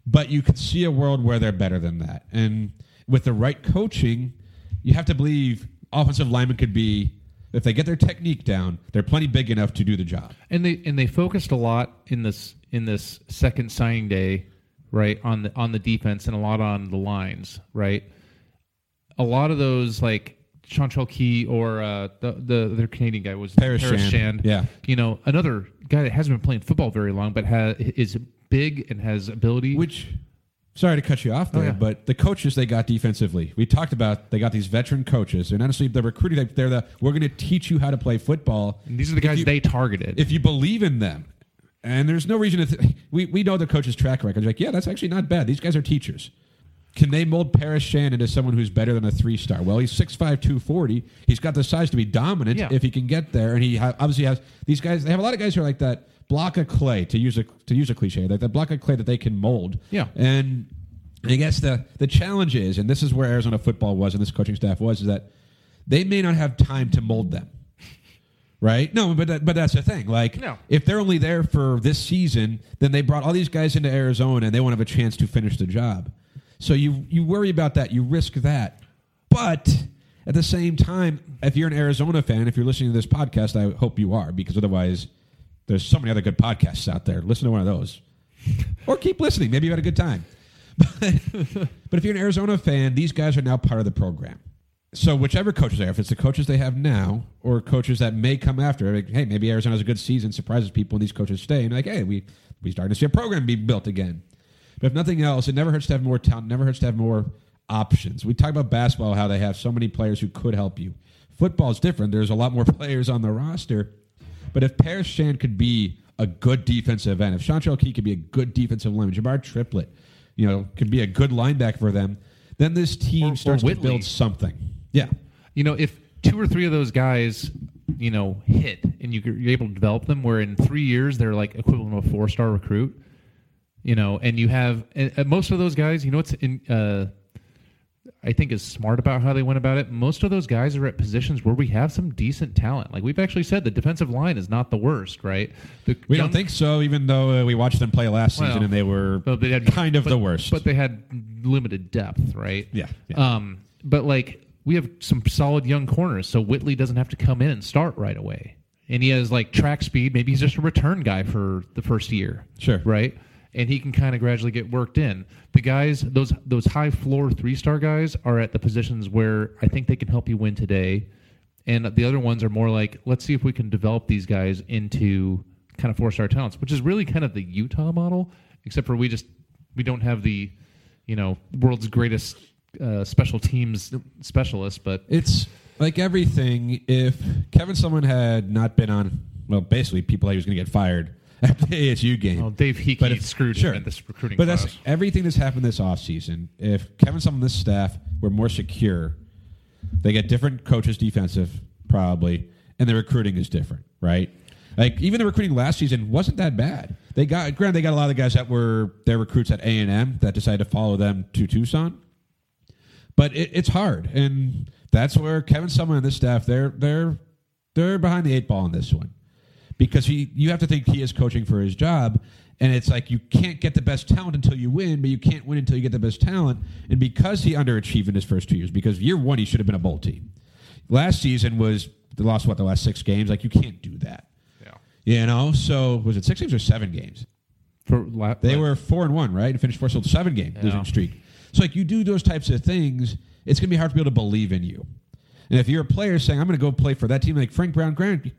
But you could see a world where they're better than that. And with the right coaching, you have to believe offensive linemen could be, if they get their technique down, they're plenty big enough to do the job. And they and they focused a lot in this in this second signing day, right, on the on the defense and a lot on the lines, right? A lot of those, like Chantrell Key or uh, the the their Canadian guy was Paris Shand. Yeah, you know, another guy that hasn't been playing football very long, but has, is big and has ability. Which, sorry to cut you off there, oh, yeah. but the coaches they got defensively, we talked about, they got these veteran coaches, and honestly, the recruiting, they're the, we're going to teach you how to play football. And these are the guys you, they targeted. If you believe in them, and there's no reason to, th- we, we know the coaches' track record. Like, yeah, that's actually not bad. These guys are teachers. Can they mold Paris Shand into someone who's better than a three-star? Well, he's six five, two forty. He's got the size to be dominant yeah. if he can get there, and he ha- obviously has these guys. They have a lot of guys who are like that. Block of clay, to use a to use a cliche, like the block of clay that they can mold. Yeah, and I guess the the challenge is, and this is where Arizona football was, and this coaching staff was, is that they may not have time to mold them, right? No, but that, but that's the thing. Like, no. if they're only there for this season, then they brought all these guys into Arizona, and they won't have a chance to finish the job. So you you worry about that, you risk that, but at the same time, if you're an Arizona fan, if you're listening to this podcast, I hope you are, because otherwise, there's so many other good podcasts out there. Listen to one of those. Or keep listening. Maybe you had a good time. But, but if you're an Arizona fan, these guys are now part of the program. So whichever coaches they have, if it's the coaches they have now or coaches that may come after, like, hey, maybe Arizona has a good season, surprises people, and these coaches stay. And like, hey, we, we started to see a program be built again. But if nothing else, it never hurts to have more talent, never hurts to have more options. We talk about basketball, how they have so many players who could help you. Football is different. There's a lot more players on the roster. But if Paris Shand could be a good defensive end, if Chantrell Key could be a good defensive lineman, Jabbar Triplett, you know, could be a good linebacker for them, then this team or, starts or to build something. Yeah. You know, if two or three of those guys, you know, hit and you, you're able to develop them, where in three years they're like equivalent of a four-star recruit, you know, and you have and most of those guys, you know, it's in uh, I think is smart about how they went about it. Most of those guys are at positions where we have some decent talent. Like we've actually said, the defensive line is not the worst, right? The we young, don't think so, even though uh, we watched them play last well, season and they were they had, kind of but, the worst. But they had limited depth, right? Yeah. yeah. Um, but like we have some solid young corners, so Whitley doesn't have to come in and start right away. And he has like track speed. Maybe he's just a return guy for the first year. Sure. Right? And he can kind of gradually get worked in. The guys, those those high-floor three-star guys are at the positions where I think they can help you win today. And the other ones are more like, let's see if we can develop these guys into kind of four-star talents, which is really kind of the Utah model, except for we just we don't have the, you know, world's greatest uh, special teams specialist. But it's like everything. If Kevin Sumlin had not been on, well, basically people thought he was going to get fired after the A S U game. Well, Dave Hickey screwed sure. him at this recruiting but class. But that's everything that's happened this offseason. If Kevin Sumlin and this staff were more secure, they get different coaches defensive, probably, and the recruiting is different, right? Like, even the recruiting last season wasn't that bad. They got, granted, they got a lot of the guys that were their recruits at A and M that decided to follow them to Tucson. But it, it's hard, and that's where Kevin Sumlin and this staff, they're, they're, they're behind the eight ball on this one. Because he, you have to think he is coaching for his job, and it's like you can't get the best talent until you win, but you can't win until you get the best talent. And because he underachieved in his first two years, because year one he should have been a bowl team. Last season was they lost what the last six games. Like you can't do that. Yeah. You know. So was it six games or seven games? For la- they were four and one, right? And finished four, so seven game yeah. losing streak. So like you do those types of things, it's gonna be hard for people to believe in you. And if you're a player saying, I'm going to go play for that team, like Frank Brown,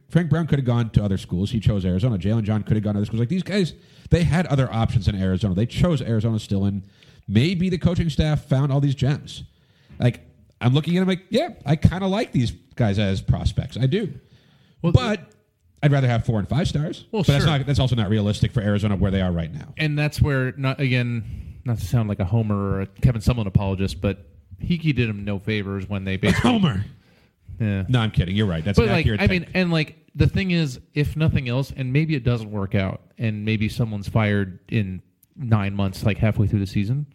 Frank Brown could have gone to other schools. He chose Arizona. Jalen Johnson could have gone to other schools. Like these guys, they had other options in Arizona. They chose Arizona still, and maybe the coaching staff found all these gems. Like, I'm looking at him like, yeah, I kind of like these guys as prospects. I do. Well, but the, I'd rather have four and five stars. Well, but sure. that's, not, that's also not realistic for Arizona where they are right now. And that's where, not again, not to sound like a Homer or a Kevin Sumlin apologist, but Hickey did him no favors when they basically... Homer! Yeah. No, I'm kidding. You're right. That's but an like, accurate I take. mean, and like the thing is, if nothing else, and maybe it doesn't work out, and maybe someone's fired in nine months, like halfway through the season.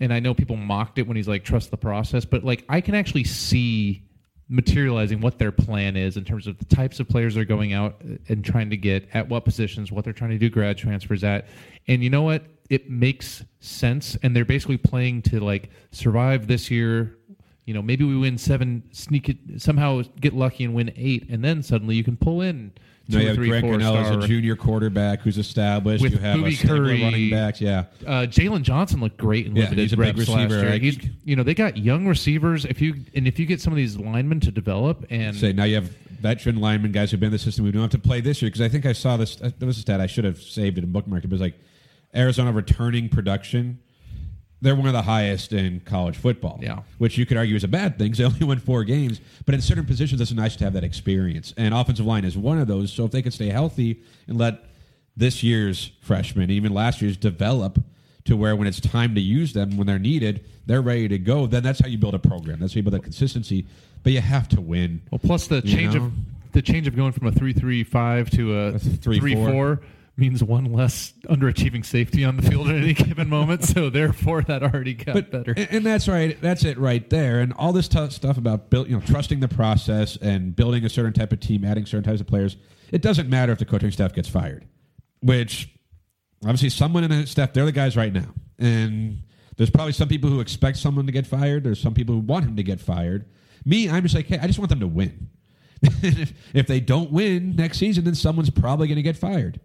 And I know people mocked it when he's like, trust the process, but like I can actually see materializing what their plan is in terms of the types of players they're going out and trying to get, at what positions, what they're trying to do grad transfers at. And you know what? It makes sense. And they're basically playing to like survive this year. You know, maybe we win seven, sneak it, somehow get lucky and win eight, and then suddenly you can pull in two, no, you have three, Greg four Gunnell star. As a junior quarterback who's established. With you have Booby a Curry, running backs. Yeah, uh, Jalen Johnson looked great in limited yeah, he's a reps big receiver. Last year. He's, you know, they got young receivers. If you and if you get some of these linemen to develop and say now you have veteran linemen guys who've been in the system, we don't have to play this year because I think I saw this. There was a stat I should have saved it and bookmarked it, but it was like Arizona returning production. They're one of the highest in college football, yeah. which you could argue is a bad thing because they only won four games. But in certain positions, it's nice to have that experience. And offensive line is one of those. So if they could stay healthy and let this year's freshmen, even last year's, develop to where when it's time to use them, when they're needed, they're ready to go, then that's how you build a program. That's how you build that consistency. But you have to win. Well, plus the change know? of the change of going from a three three five to a three four means one less underachieving safety on the field at any given moment, so therefore that already got but, better. And, and that's right. That's it right there. And all this t- stuff about build, you know, trusting the process and building a certain type of team, adding certain types of players, it doesn't matter if the coaching staff gets fired, which obviously someone in the staff, they're the guys right now. And there's probably some people who expect someone to get fired. There's some people who want him to get fired. Me, I'm just like, hey, I just want them to win. if, if they don't win next season, then someone's probably going to get fired.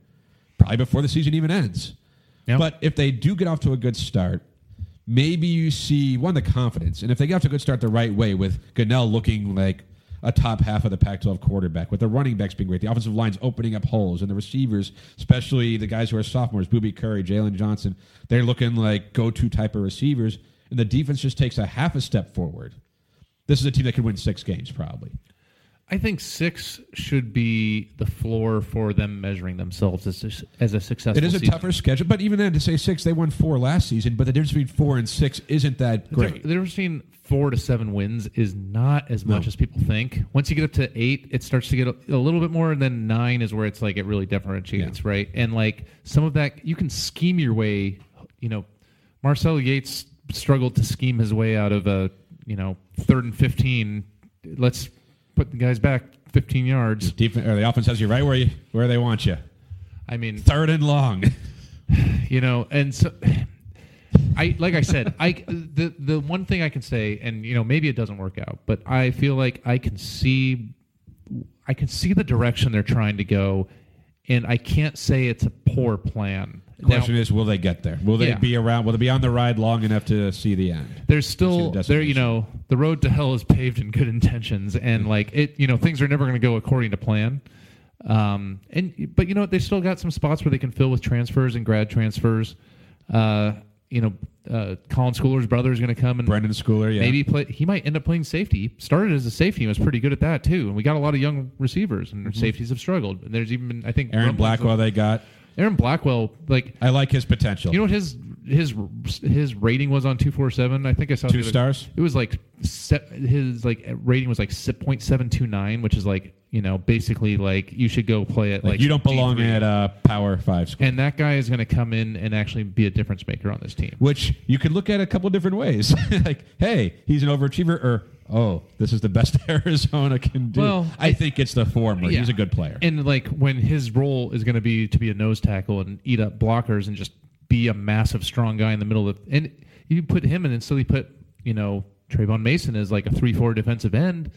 Probably before the season even ends. Yep. But if they do get off to a good start, maybe you see, one, the confidence. And if they get off to a good start the right way with Gunnell looking like a top half of the Pac twelve quarterback, with the running backs being great, the offensive lines opening up holes, and the receivers, especially the guys who are sophomores, Booby Curry, Jalen Johnson, they're looking like go-to type of receivers, and the defense just takes a half a step forward. This is a team that could win six games probably. I think six should be the floor for them measuring themselves as a, as a successful season. It is a season. tougher schedule, but even then, to say six, they won four last season, but the difference between four and six isn't that great. The difference between four to seven wins is not as no. much as people think. Once you get up to eight, it starts to get a, a little bit more, and then nine is where it's like it really differentiates, yeah. right? And like some of that, you can scheme your way. You know, Marcel Yates struggled to scheme his way out of a, you know, third and fifteen. Let's put the guys back fifteen yards. Deep, or the offense has you right where you where they want you. I mean, third and long. You know, and so I like I said, I the the one thing I can say, and you know, maybe it doesn't work out, but I feel like I can see I can see the direction they're trying to go, and I can't say it's a poor plan. The question now, is, will they get there? Will they yeah. be around? Will they be on the ride long enough to see the end? There's still, the there, you know, the road to hell is paved in good intentions, and like it, you know, things are never going to go according to plan. Um, and but you know, they still got some spots where they can fill with transfers and grad transfers. Uh, you know, uh, Colin Schooler's brother is going to come, and Brendan Schooler, yeah, maybe play. He might end up playing safety. He started as a safety, and was pretty good at that too. And we got a lot of young receivers, and mm-hmm. safeties have struggled. And there's even been, I think, Aaron Blackwell they got. Aaron Blackwell, like I like his potential. You know what his his his rating was on two forty-seven? I think I saw two stars. It was like his like rating was like point seven two nine, which is like, you know, basically like you should go play at like, like you don't belong G three. At a Power Five school. And that guy is going to come in and actually be a difference maker on this team. Which you could look at a couple different ways. Like, hey, he's an overachiever, or oh, this is the best Arizona can do. Well, I think it's the former. Yeah. He's a good player. And like when his role is going to be to be a nose tackle and eat up blockers and just be a massive strong guy in the middle of, and you put him in and still you put, you know, Trayvon Mason as like a three four defensive end.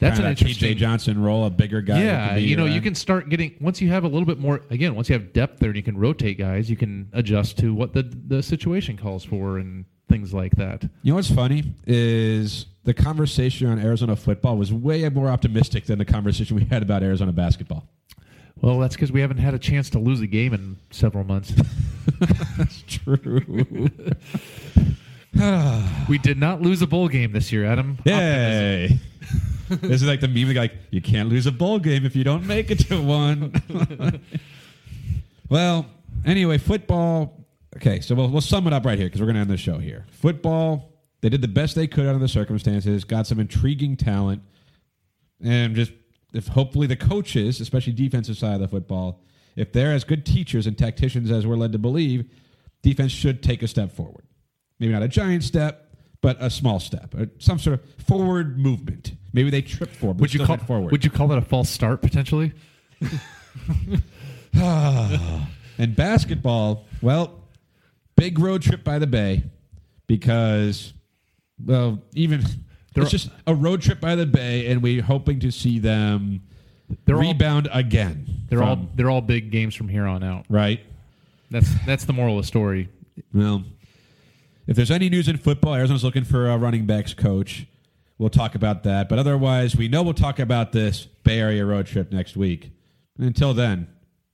That's kind of an that interesting T J Johnson role, a bigger guy. Yeah, you know, around. You can start getting, once you have a little bit more, again, once you have depth there and you can rotate guys, you can adjust to what the the situation calls for and things like that. You know what's funny is the conversation on Arizona football was way more optimistic than the conversation we had about Arizona basketball. Well, that's because we haven't had a chance to lose a game in several months. That's true. We did not lose a bowl game this year, Adam. Yay! This is like the meme, like, you can't lose a bowl game if you don't make it to one. Well, anyway, football. Okay, so we'll, we'll sum it up right here because we're going to end the show here. Football, they did the best they could under the circumstances, got some intriguing talent, and just if hopefully the coaches, especially defensive side of the football, if they're as good teachers and tacticians as we're led to believe, defense should take a step forward. Maybe not a giant step, but a small step, or some sort of forward movement. Maybe they trip forward. But would you call forward? Would you call that a false start potentially? And basketball, well, big road trip by the Bay because, well, even they're it's just a road trip by the Bay, and we're hoping to see them rebound all, again. They're from, all they're all big games from here on out, right? That's that's the moral of the story. Well. If there's any news in football, Arizona's looking for a running backs coach. We'll talk about that. But otherwise, we know we'll talk about this Bay Area road trip next week. And until then,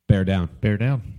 bear down. Bear down.